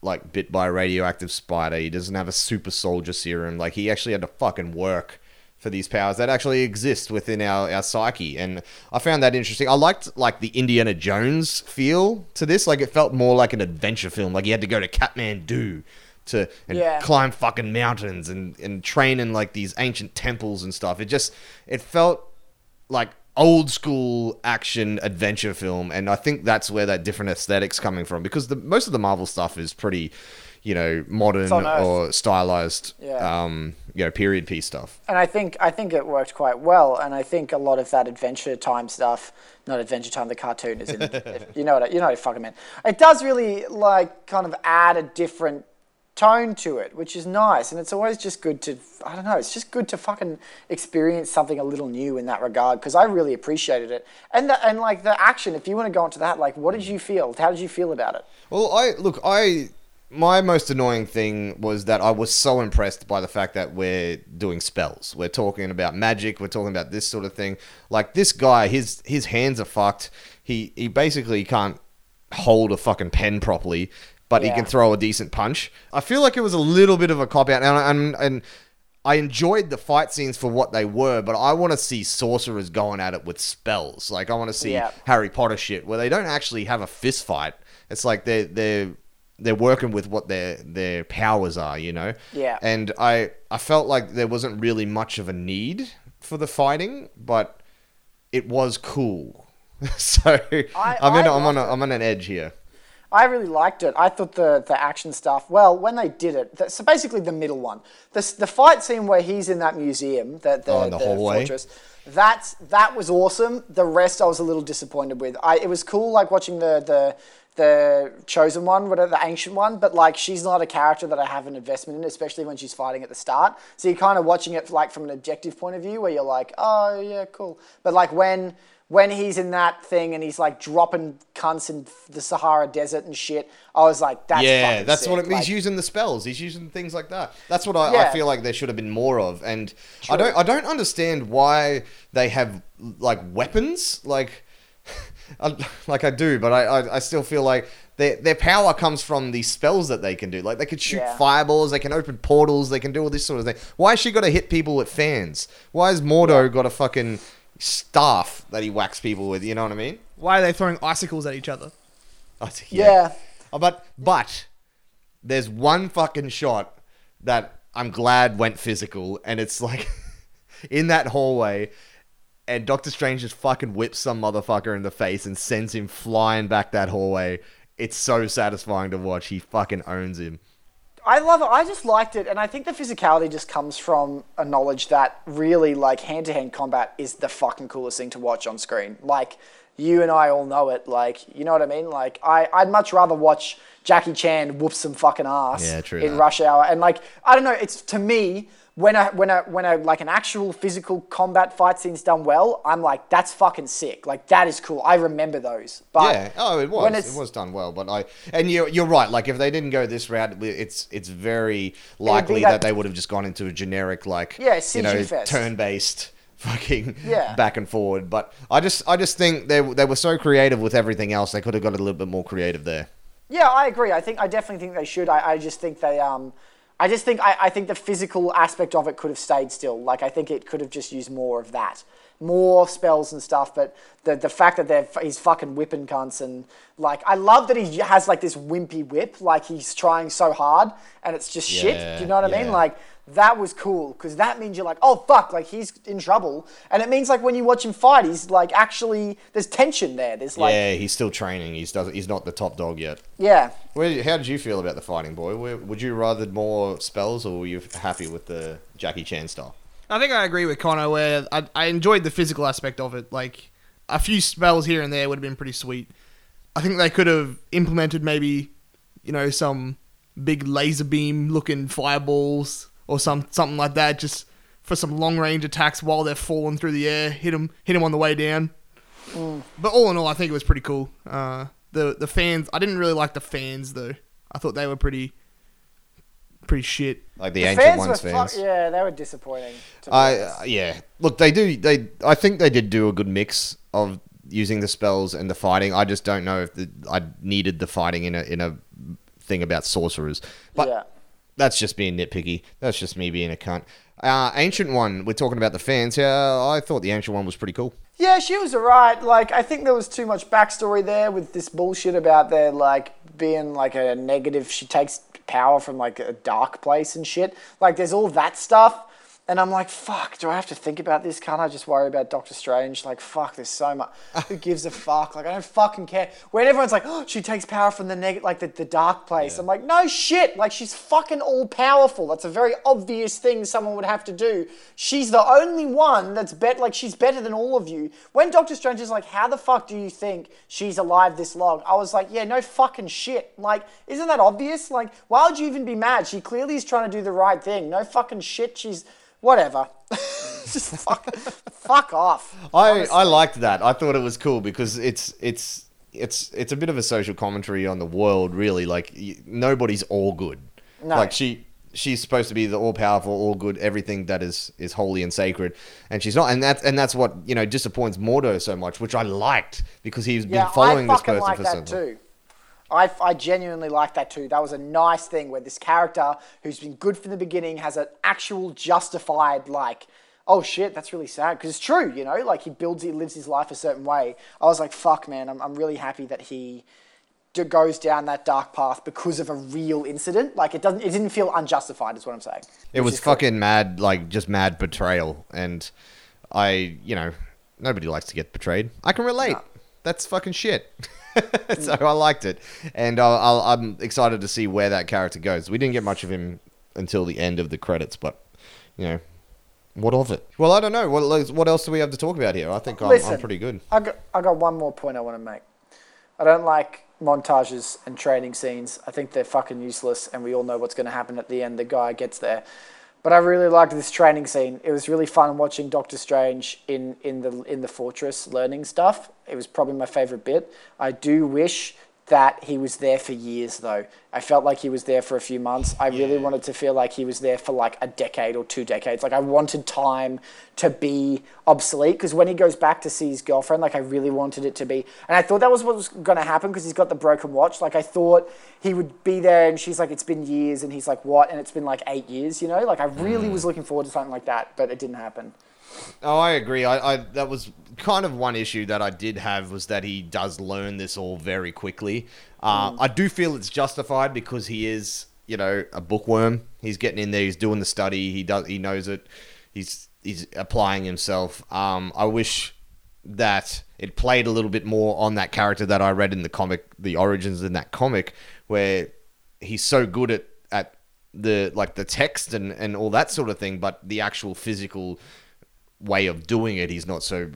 like, bit by a radioactive spider. He doesn't have a super soldier serum. Like, he actually had to fucking work for these powers that actually exist within our, our psyche. And I found that interesting. I liked, like, the Indiana Jones feel to this. Like, it felt more like an adventure film. Like, he had to go to Kathmandu to and yeah. climb fucking mountains and, and train in, like, these ancient temples and stuff. It just, it felt like... old school action adventure film, and I think that's where that different aesthetic's coming from, because the most of the Marvel stuff is pretty, you know, modern or stylized, yeah. um, you know, period piece stuff. And I think I think it worked quite well. And I think a lot of that Adventure Time stuff, not Adventure Time, the cartoon is in. it, you know what I, you know what I fucking meant. It does really like kind of add a different tone to it, which is nice, and it's always just good to, I don't know, it's just good to fucking experience something a little new in that regard, because I really appreciated it. And the, and like the action, if you want to go into that, like, what did you feel? How did you feel about it? Well, I look, I my most annoying thing was that I was so impressed by the fact that we're doing spells, we're talking about magic, we're talking about this sort of thing. Like, this guy, his his hands are fucked. He he basically can't hold a fucking pen properly. But yeah. He can throw a decent punch. I feel like it was a little bit of a cop-out. And, and, and I enjoyed the fight scenes for what they were, but I want to see sorcerers going at it with spells. Like, I want to see yeah. Harry Potter shit, where they don't actually have a fist fight. It's like they're, they're, they're working with what their their powers are, you know? Yeah. And I, I felt like there wasn't really much of a need for the fighting, but it was cool. so, I, I'm, in, I I'm, on a, I'm on an edge here. I really liked it. I thought the, the action stuff, well, when they did it, the, so basically the middle one, the, the fight scene where he's in that museum, the, the, oh, the, the fortress, that's, that was awesome. The rest I was a little disappointed with. I, it was cool, like, watching the... the the chosen one, whatever, the ancient one, but like, she's not a character that I have an investment in, especially when she's fighting at the start. So you're kind of watching it like from an objective point of view where you're like, oh yeah, cool. But like when, when he's in that thing and he's like dropping cunts in the Sahara Desert and shit, I was like, that's yeah, fucking that's sick. What it means. Like, he's using the spells. He's using things like that. That's what I, yeah. I feel like there should have been more of. And sure. I don't, I don't understand why they have like weapons, like, I, like I do, but I, I, I still feel like their their power comes from the spells that they can do. Like, they can shoot yeah. fireballs, they can open portals, they can do all this sort of thing. Why has she got to hit people with fans? Why has Mordo yeah. got a fucking staff that he whacks people with? You know what I mean? Why are they throwing icicles at each other? Oh, yeah. yeah. Oh, but but there's one fucking shot that I'm glad went physical, and it's like in that hallway. And Doctor Strange just fucking whips some motherfucker in the face and sends him flying back that hallway. It's so satisfying to watch. He fucking owns him. I love it. I just liked it. And I think the physicality just comes from a knowledge that really, like, hand-to-hand combat is the fucking coolest thing to watch on screen. Like, you and I all know it. Like, you know what I mean? Like, I, I'd much rather watch Jackie Chan whoop some fucking ass yeah, true in that. Rush Hour. And, like, I don't know. It's, to me... When a, when a, when a, like an actual physical combat fight scene's done well, I'm like, that's fucking sick. Like, that is cool. I remember those. But yeah. Oh, it was. It was done well. But I, and you're, you're right. Like, if they didn't go this route, it's, it's very likely that, that they would have just gone into a generic, like, yeah, C G, you know, fest. Turn-based fucking yeah. back and forward. But I just, I just think they, they were so creative with everything else. They could have got a little bit more creative there. Yeah, I agree. I think, I definitely think they should. I, I just think they, um, I just think I, I think the physical aspect of it could have stayed still. Like, I think it could have just used more of that, more spells and stuff. But the the fact that they're he's fucking whipping cunts, and like, I love that he has like this wimpy whip, like he's trying so hard and it's just yeah, shit. Do you know what yeah. I mean? Like, that was cool, because that means you're like, oh fuck, like, he's in trouble. And it means like when you watch him fight, he's like, actually there's tension there. There's like, yeah, he's still training. He's doesn't. He's not the top dog yet. Yeah. Where, how did you feel about the fighting, boy? Where, would you rather more spells, or were you happy with the Jackie Chan style? I think I agree with Connor, where I, I enjoyed the physical aspect of it. Like, a few spells here and there would have been pretty sweet. I think they could have implemented maybe, you know, some big laser beam looking fireballs, or some something like that, just for some long-range attacks while they're falling through the air. Hit them, hit them on the way down. Mm. But all in all, I think it was pretty cool. Uh, the the fans, I didn't really like the fans, though. I thought they were pretty pretty shit. Like the, the Ancient fans Ones fans. Fu- yeah, they were disappointing. To be I uh, Yeah. Look, they do. They I think they did do a good mix of using the spells and the fighting. I just don't know if the, I needed the fighting in a, in a thing about sorcerers. But yeah. That's just being nitpicky. That's just me being a cunt. Uh, Ancient One, we're talking about the fans. Yeah, I thought the Ancient One was pretty cool. Yeah, she was all right. Like, I think there was too much backstory there with this bullshit about their, like, being, like, a negative. She takes power from, like, a dark place and shit. Like, there's all that stuff. And I'm like, fuck, do I have to think about this? Can't I just worry about Doctor Strange? Like, fuck, there's so much. Who gives a fuck? Like, I don't fucking care. When everyone's like, oh, she takes power from the neg- like the, the dark place. Yeah. I'm like, no shit. Like, she's fucking all powerful. That's a very obvious thing someone would have to do. She's the only one that's bet. Like, she's better than all of you. When Doctor Strange is like, how the fuck do you think she's alive this long? I was like, yeah, no fucking shit. Like, isn't that obvious? Like, why would you even be mad? She clearly is trying to do the right thing. No fucking shit. She's... whatever. Just fuck, fuck off. I, honestly. I liked that. I thought it was cool because it's it's it's it's a bit of a social commentary on the world, really. Like, nobody's all good. No. Like, she she's supposed to be the all powerful, all good, everything that is is holy and sacred, and she's not. And that's and that's what, you know, disappoints Mordo so much, which I liked because he's yeah, been following I this person like for so long. I, I genuinely like that too. That was a nice thing where this character who's been good from the beginning has an actual justified, like, oh shit, that's really sad. Because it's true, you know, like he builds, he lives his life a certain way. I was like, fuck man, I'm I'm really happy that he d- goes down that dark path because of a real incident. Like it doesn't, it didn't feel unjustified is what I'm saying. It was fucking cool. mad, like just mad betrayal. And I, you know, nobody likes to get betrayed. I can relate. No. That's fucking shit. So I liked it. And I'll, I'll, I'm excited to see where that character goes. We didn't get much of him until the end of the credits, but, you know, what of it? Well, I don't know. What, what else do we have to talk about here? I think I'm, Listen, I'm pretty good. I got, I got one more point I want to make. I don't like montages and training scenes. I think they're fucking useless, and we all know what's going to happen at the end. The guy gets there. But I really liked this training scene. It was really fun watching Doctor Strange in, in the in the fortress learning stuff. It was probably my favorite bit. I do wish that he was there for years, though. I felt like he was there for a few months. I really yeah. wanted to feel like he was there for like a decade or two decades. Like I wanted time to be obsolete because when he goes back to see his girlfriend, like I really wanted it to be. And I thought that was what was going to happen because he's got the broken watch. Like I thought... he would be there and she's like, it's been years. And he's like, what? And it's been like eight years, you know? Like, I really was looking forward to something like that, but it didn't happen. Oh, I agree. I, I that was kind of one issue that I did have was that he does learn this all very quickly. Uh, mm. I do feel it's justified because he is, you know, a bookworm. He's getting in there. He's doing the study. He does. He knows it. He's he's applying himself. Um, I wish that it played a little bit more on that character that I read in the comic, the origins in that comic, where he's so good at, at the like the text and, and all that sort of thing, but the actual physical way of doing it he's not so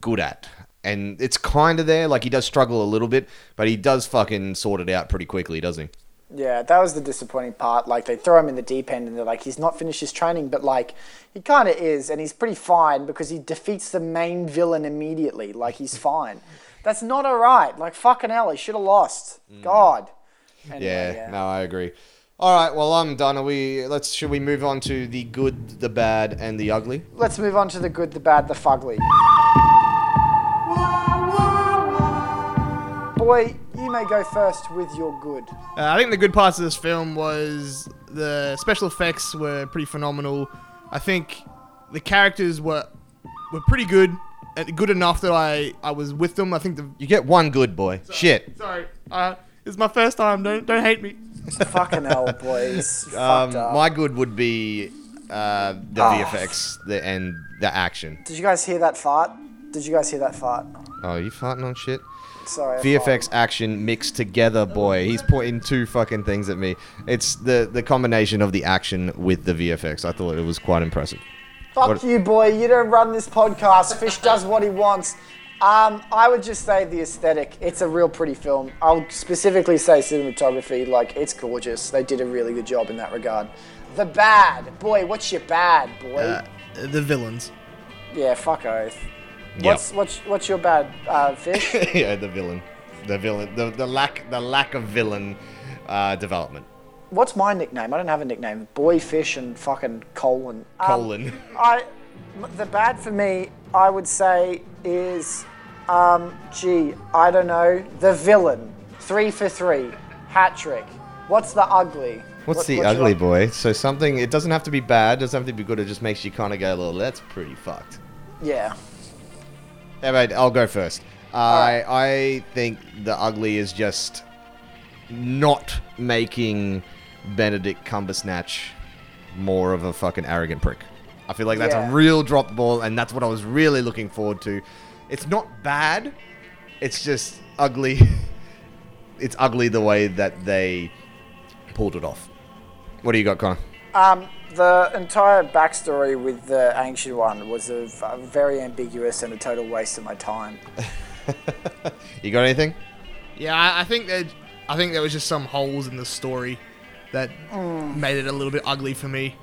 good at. And it's kind of there, like he does struggle a little bit, but he does fucking sort it out pretty quickly, doesn't he? Yeah, that was the disappointing part. Like they throw him in the deep end and they're like, he's not finished his training, but like he kind of is, and he's pretty fine because he defeats the main villain immediately. Like he's fine. That's not all right. Like fucking hell, he should have lost. Mm. God. Anyway, yeah, yeah, no, I agree. All right, well, I'm done. Are we? Let's. Should we move on to the good, the bad, and the ugly? Let's move on to the good, the bad, the fugly. Boy, you may go first with your good. Uh, I think the good parts of this film was the special effects were pretty phenomenal. I think the characters were were pretty good, good enough that I, I was with them. I think the you get one good boy. Sorry, Shit. Sorry. Uh, It's my first time. Don't don't hate me. Fucking hell, boys. um, my good would be uh, the oh. V F X the, and the action. Did you guys hear that fart? Did you guys hear that fart? Oh, you farting on shit? Sorry. V F X action mixed together, boy. He's pointing two fucking things at me. It's the, the combination of the action with the V F X. I thought it was quite impressive. Fuck what? You, boy. You don't run this podcast. Fish does what he wants. Um, I would just say the aesthetic. It's a real pretty film. I'll specifically say cinematography. Like, it's gorgeous. They did a really good job in that regard. The bad. Boy, what's your bad, boy? Uh, the villains. Yeah, fuck oath. Yep. What's, what's, what's your bad, uh, Fish? Yeah, the villain. The villain. The, the lack the lack of villain uh, development. What's my nickname? I don't have a nickname. Boy, Fish, and fucking Colon. Um, Colon. I... The bad for me, I would say, is, um, gee, I don't know, the villain. Three for three. Hat trick. What's the ugly? What's what, the what's ugly, boy? So something, it doesn't have to be bad, doesn't have to be good, it just makes you kind of go, well, that's pretty fucked. Yeah. Yeah, mate, I'll go first. Uh, right. I, I think the ugly is just not making Benedict Cumberbatch more of a fucking arrogant prick. I feel like that's yeah. a real drop ball, and that's what I was really looking forward to. It's not bad. It's just ugly. It's ugly the way that they pulled it off. What do you got, Connor? Um, the entire backstory with the Ancient One was a, a very ambiguous and a total waste of my time. You got anything? Yeah, I, I think that I think there was just some holes in the story that mm. made it a little bit ugly for me.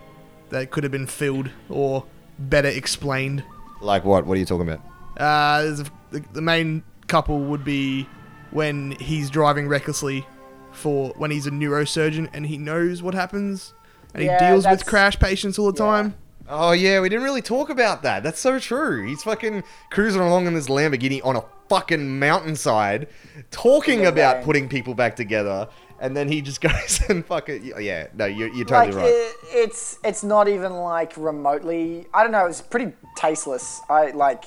That could have been filled or better explained. Like what? What are you talking about? Uh, there's a, the, the main couple would be when he's driving recklessly for when he's a neurosurgeon and he knows what happens and yeah, he deals with crash patients all the yeah. time. Oh yeah, we didn't really talk about that. That's so true. He's fucking cruising along in this Lamborghini on a fucking mountainside talking okay. about putting people back together. And then he just goes and fuck it. Yeah, no, you're, you're totally like, right. It, it's it's not even like remotely. I don't know. It's pretty tasteless. I like.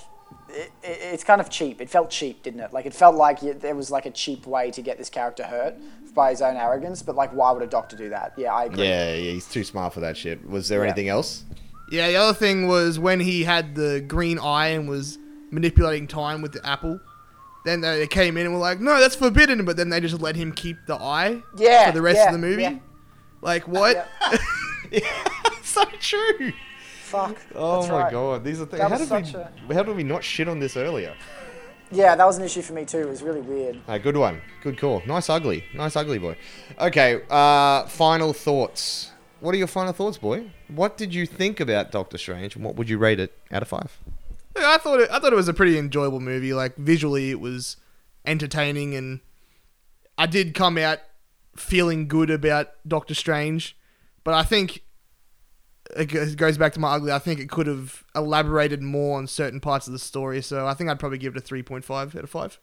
It, it, it's kind of cheap. It felt cheap, didn't it? Like it felt like it, there was like a cheap way to get this character hurt by his own arrogance. But like, why would a doctor do that? Yeah, I agree. Yeah, yeah. He's too smart for that shit. Was there yeah. anything else? Yeah. The other thing was when he had the green eye and was manipulating time with the apple. Then they came in and were like, no, that's forbidden. But then they just let him keep the eye yeah, for the rest yeah, of the movie. Yeah. Like, what? Yeah. yeah, so true. Fuck. Oh, that's my right. God. These are things. How did we, a... how did we not shit on this earlier? Yeah, that was an issue for me too. It was really weird. Right, good one. Good call. Nice ugly. Nice ugly boy. Okay, uh, final thoughts. What are your final thoughts, boy? What did you think about Doctor Strange? And what would you rate it out of five? I thought it, I thought it was a pretty enjoyable movie. Like, visually, it was entertaining, and I did come out feeling good about Doctor Strange. But I think it goes back to my ugly. I think it could have elaborated more on certain parts of the story. So I think I'd probably give it a three point five out of five.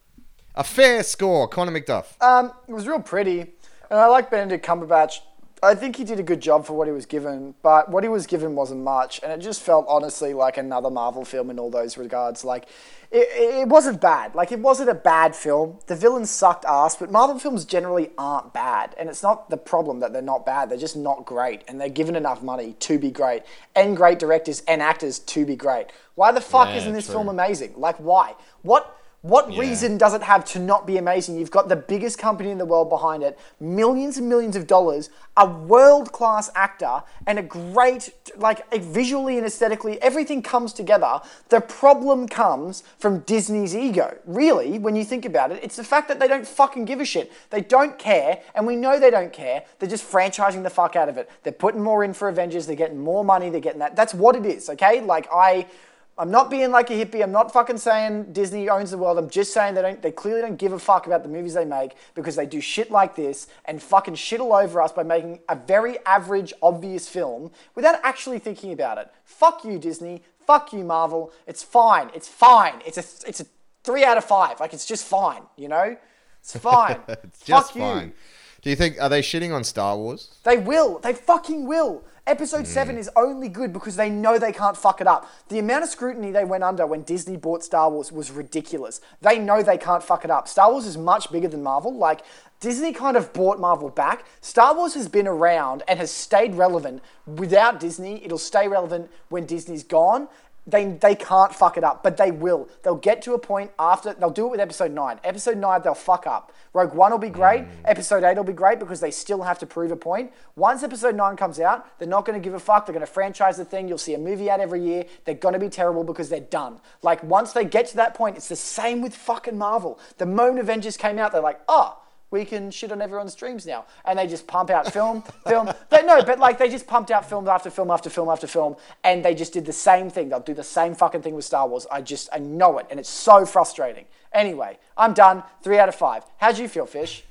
A fair score, Connor McDuff. Um, it was real pretty, and I like Benedict Cumberbatch. I think he did a good job for what he was given, but what he was given wasn't much, and it just felt honestly like another Marvel film in all those regards. Like, it, it wasn't bad. Like, it wasn't a bad film. The villains sucked ass, but Marvel films generally aren't bad, and it's not the problem that they're not bad. They're just not great, and they're given enough money to be great, and great directors and actors to be great. Why the fuck yeah, isn't this true. film amazing? Like, why? What... What yeah. reason does it have to not be amazing? You've got the biggest company in the world behind it, millions and millions of dollars, a world-class actor, and a great, like, visually and aesthetically, everything comes together. The problem comes from Disney's ego. Really, when you think about it, it's the fact that they don't fucking give a shit. They don't care, and we know they don't care. They're just franchising the fuck out of it. They're putting more in for Avengers. They're getting more money. They're getting that. That's what it is, okay? Like, I... I'm not being like a hippie. I'm not fucking saying Disney owns the world. I'm just saying they don't. They clearly don't give a fuck about the movies they make because they do shit like this and fucking shit all over us by making a very average, obvious film without actually thinking about it. Fuck you, Disney. Fuck you, Marvel. It's fine. It's fine. It's a it's a three out of five. Like, it's just fine, you know? It's fine. It's just fuck fine. You. Do you think, are they shitting on Star Wars? They will. They fucking will. Episode mm. seven is only good because they know they can't fuck it up. The amount of scrutiny they went under when Disney bought Star Wars was ridiculous. They know they can't fuck it up. Star Wars is much bigger than Marvel. Like, Disney kind of bought Marvel back. Star Wars has been around and has stayed relevant. Without Disney, it'll stay relevant when Disney's gone. They they can't fuck it up, but they will. They'll get to a point after... They'll do it with Episode nine. Episode nine, they'll fuck up. Rogue One will be great. Mm. Episode eight will be great because they still have to prove a point. Once Episode nine comes out, they're not going to give a fuck. They're going to franchise the thing. You'll see a movie out every year. They're going to be terrible because they're done. Like, once they get to that point, it's the same with fucking Marvel. The moment Avengers came out, they're like, oh... we can shit on everyone's dreams now. And they just pump out film, film. They, no, but like they just pumped out film after film after film after film. And they just did the same thing. They'll do the same fucking thing with Star Wars. I just, I know it. And it's so frustrating. Anyway, I'm done. Three out of five. How do you feel, Fish?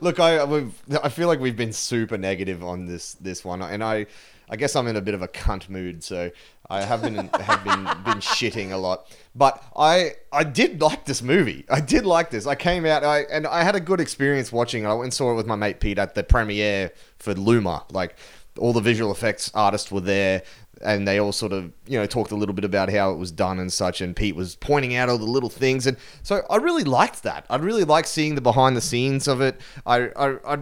Look, I we've, I feel like we've been super negative on this this one. And I I guess I'm in a bit of a cunt mood. So I have been, have been, been shitting a lot. But I I did like this movie. I did like this. I came out I and I had a good experience watching it. I went and saw it with my mate Pete at the premiere for Luma. Like, all the visual effects artists were there and they all sort of, you know, talked a little bit about how it was done and such, and Pete was pointing out all the little things, and so I really liked that. I really liked seeing the behind the scenes of it. I I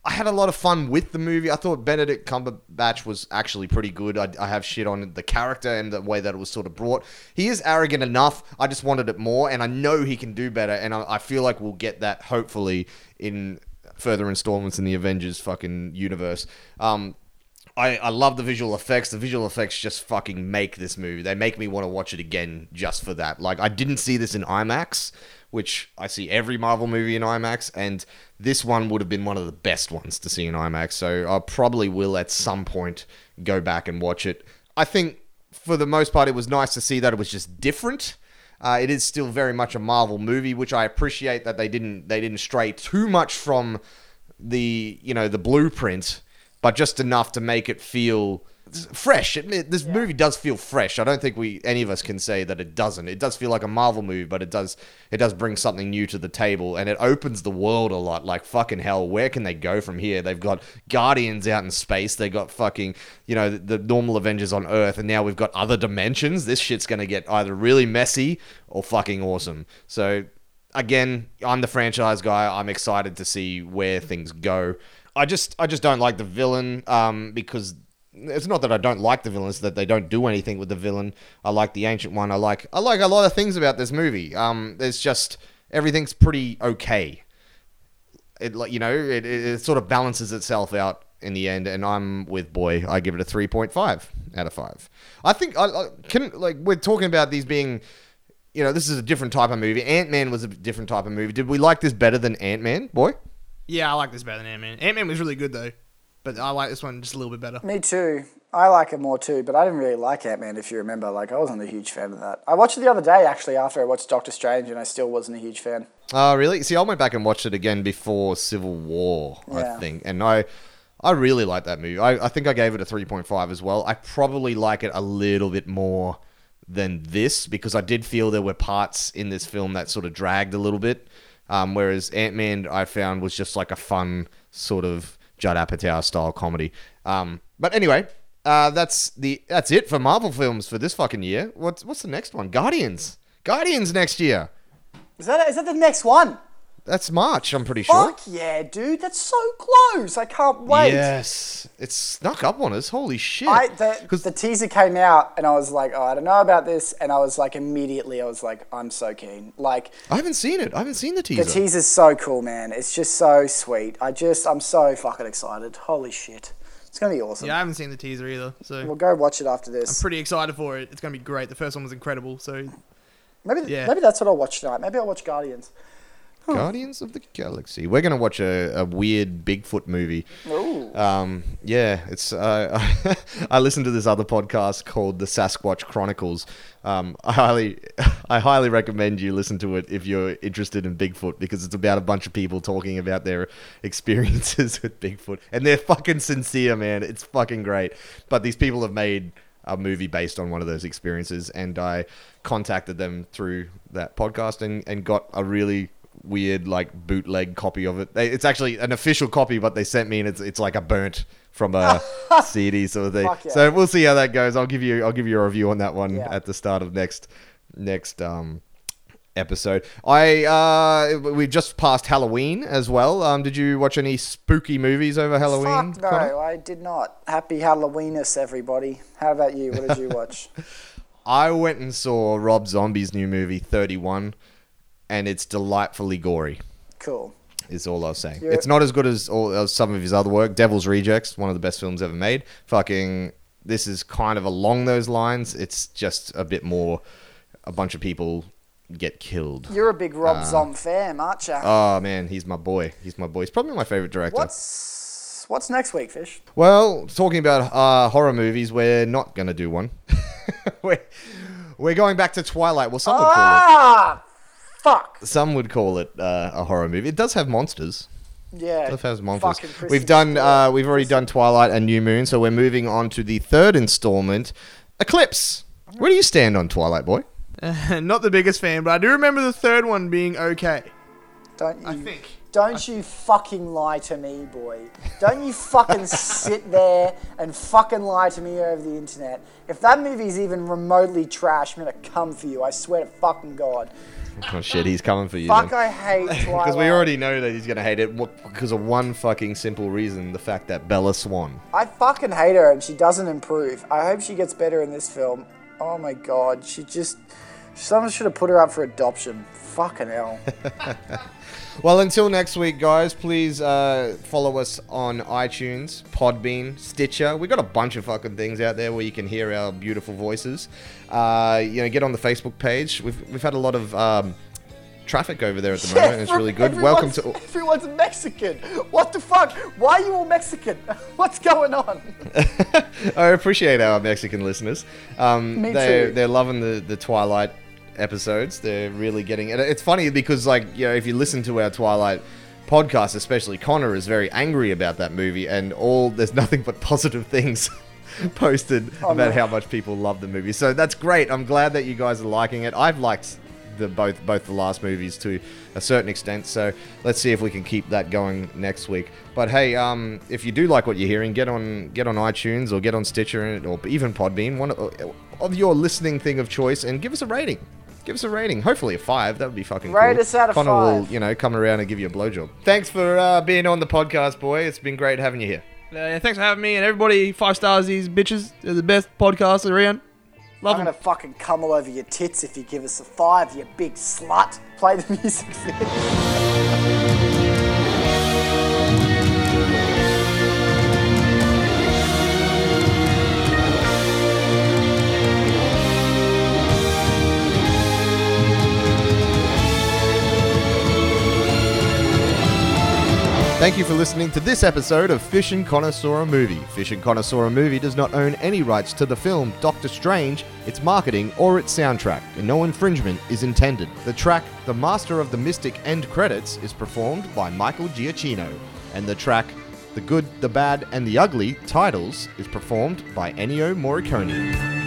I I had a lot of fun with the movie. I thought Benedict Cumberbatch was actually pretty good. I, I have shit on the character and the way that it was sort of brought. He is arrogant enough. I just wanted it more, and I know he can do better, and I, I feel like we'll get that, hopefully, in further installments in the Avengers fucking universe. Um, I, I love the visual effects. The visual effects just fucking make this movie. They make me want to watch it again just for that. Like, I didn't see this in IMAX, which I see every Marvel movie in IMAX, and this one would have been one of the best ones to see in IMAX, so I probably will at some point go back and watch it. I think, for the most part, it was nice to see that it was just different. Uh, it is still very much a Marvel movie, which I appreciate that they didn't they didn't stray too much from the, you know, the blueprint, but just enough to make it feel fresh. It, this yeah. movie does feel fresh. I don't think we any of us can say that it doesn't. It does feel like a Marvel movie, but it does it does bring something new to the table, and it opens the world a lot. Like, fucking hell, where can they go from here? They've got Guardians out in space. They got fucking, you know, the, the normal Avengers on Earth, and now we've got other dimensions. This shit's going to get either really messy or fucking awesome. So, again, I'm the franchise guy. I'm excited to see where things go. I just I just don't like the villain, um, because... It's not that I don't like the villain, it's that they don't do anything with the villain. I like the Ancient One. I like I like a lot of things about this movie. Um, there's just... Everything's pretty okay. It, like, you know, it, it, it sort of balances itself out in the end, and I'm with Boy. I give it a three point five out of five. I think... I, I can like We're talking about these being... You know, this is a different type of movie. Ant-Man was a different type of movie. Did we like this better than Ant-Man, Boy? Yeah, I like this better than Ant-Man. Ant-Man was really good, though. But I like this one just a little bit better. Me too. I like it more too, but I didn't really like Ant-Man, if you remember. Like, I wasn't a huge fan of that. I watched it the other day, actually, after I watched Doctor Strange, and I still wasn't a huge fan. Oh, uh, really? See, I went back and watched it again before Civil War, yeah. I think. And I I really liked that movie. I, I think I gave it a three point five as well. I probably like it a little bit more than this, because I did feel there were parts in this film that sort of dragged a little bit, um, whereas Ant-Man, I found, was just like a fun sort of... Judd Apatow style comedy. Um, but anyway, uh, that's the that's it for Marvel films for this fucking year. What's what's the next one? Guardians. Guardians next year. Is that is that the next one? That's March, I'm pretty sure. Fuck yeah, dude. That's so close. I can't wait. Yes. It's snuck up on us. Holy shit. I, the, the teaser came out and I was like, oh, I don't know about this. And I was like, immediately, I was like, I'm so keen. Like, I haven't seen it. I haven't seen the teaser. The teaser's so cool, man. It's just so sweet. I just, I'm so fucking excited. Holy shit. It's going to be awesome. Yeah, I haven't seen the teaser either. So we'll go watch it after this. I'm pretty excited for it. It's going to be great. The first one was incredible. So maybe, yeah. maybe that's what I'll watch tonight. Maybe I'll watch Guardians. Huh. Guardians of the Galaxy. We're going to watch a, a weird Bigfoot movie. Ooh. Um, yeah, it's. Uh, I listened to this other podcast called The Sasquatch Chronicles. Um, I highly, I highly recommend you listen to it if you're interested in Bigfoot, because it's about a bunch of people talking about their experiences with Bigfoot, and they're fucking sincere, man. It's fucking great. But these people have made a movie based on one of those experiences, and I contacted them through that podcast and, and got a really weird like bootleg copy of it. They, it's actually an official copy, but they sent me, and it's it's like a burnt from a C D sort of thing. Yeah. So we'll see how that goes. I'll give you I'll give you a review on that one yeah. at the start of next next um episode. I uh we just passed Halloween as well. Um, did you watch any spooky movies over Halloween? Fuck no, Connor? I did not. Happy Halloweenus, everybody. How about you? What did you watch? I went and saw Rob Zombie's new movie thirty-one. And it's delightfully gory. Cool. Is all I was saying. You're- it's not as good as, all, as some of his other work. Devil's Rejects, one of the best films ever made. Fucking, this is kind of along those lines. It's just a bit more, a bunch of people get killed. You're a big Rob uh, Zombie fan, aren't you? Oh, man, he's my boy. He's my boy. He's probably my favorite director. What's, what's next week, Fish? Well, talking about uh, horror movies, we're not going to do one. we're, we're going back to Twilight. Well, some would ah! call it. Fuck. Some would call it uh, a horror movie. It does have monsters. Yeah. It does have monsters. We've done. Uh, we've already done Twilight and New Moon, so we're moving on to the third installment, Eclipse. Where do you stand on Twilight, Boy? Uh, not the biggest fan, but I do remember the third one being okay. Don't you? I think. Don't you fucking lie to me, boy. Don't you fucking sit there and fucking lie to me over the internet. If that movie's even remotely trash, I'm gonna come for you. I swear to fucking God. Oh shit, he's coming for you. Fuck, then. I hate Twilight. Because we already know that he's gonna hate it because of one fucking simple reason, the fact that Bella Swan. I fucking hate her and she doesn't improve. I hope she gets better in this film. Oh my God, she just... Someone should have put her up for adoption. Fucking hell. Well, until next week, guys, please uh, follow us on iTunes, Podbean, Stitcher. We've got a bunch of fucking things out there where you can hear our beautiful voices. Uh, you know, get on the Facebook page. We've we've had a lot of um, traffic over there at the yeah, moment. It's really good. Welcome to... Everyone's Mexican. What the fuck? Why are you all Mexican? What's going on? I appreciate our Mexican listeners. Um, Me they, too. They're loving the, the Twilight episodes. They're really getting, and it's funny because, like, you know, if you listen to our Twilight podcast, especially Connor is very angry about that movie, and all there's nothing but positive things posted oh, about no. how much people love the movie. So that's great. I'm glad that you guys are liking it. I've liked the both both the last movies to a certain extent, so let's see if we can keep that going next week. But hey, um if you do like what you're hearing, get on get on iTunes or get on Stitcher or even Podbean, one of, of your listening thing of choice, and give us a rating. Give us a rating. Hopefully a five. That would be fucking cool. Rate us out of five. Connor will, you know, come around and give you a blowjob. Thanks for uh, being on the podcast, boy. It's been great having you here. Uh, thanks for having me, and everybody, five stars these bitches. They're the best podcast around. Love I'm them. I'm going to fucking come all over your tits if you give us a five, you big slut. Play the music there. Thank you for listening to this episode of Fish and Connor Saw a Movie. Fish and Connor Saw a Movie does not own any rights to the film Doctor Strange, its marketing, or its soundtrack, and no infringement is intended. The track The Master of the Mystic End Credits is performed by Michael Giacchino, and the track The Good, the Bad, and the Ugly Titles is performed by Ennio Morricone.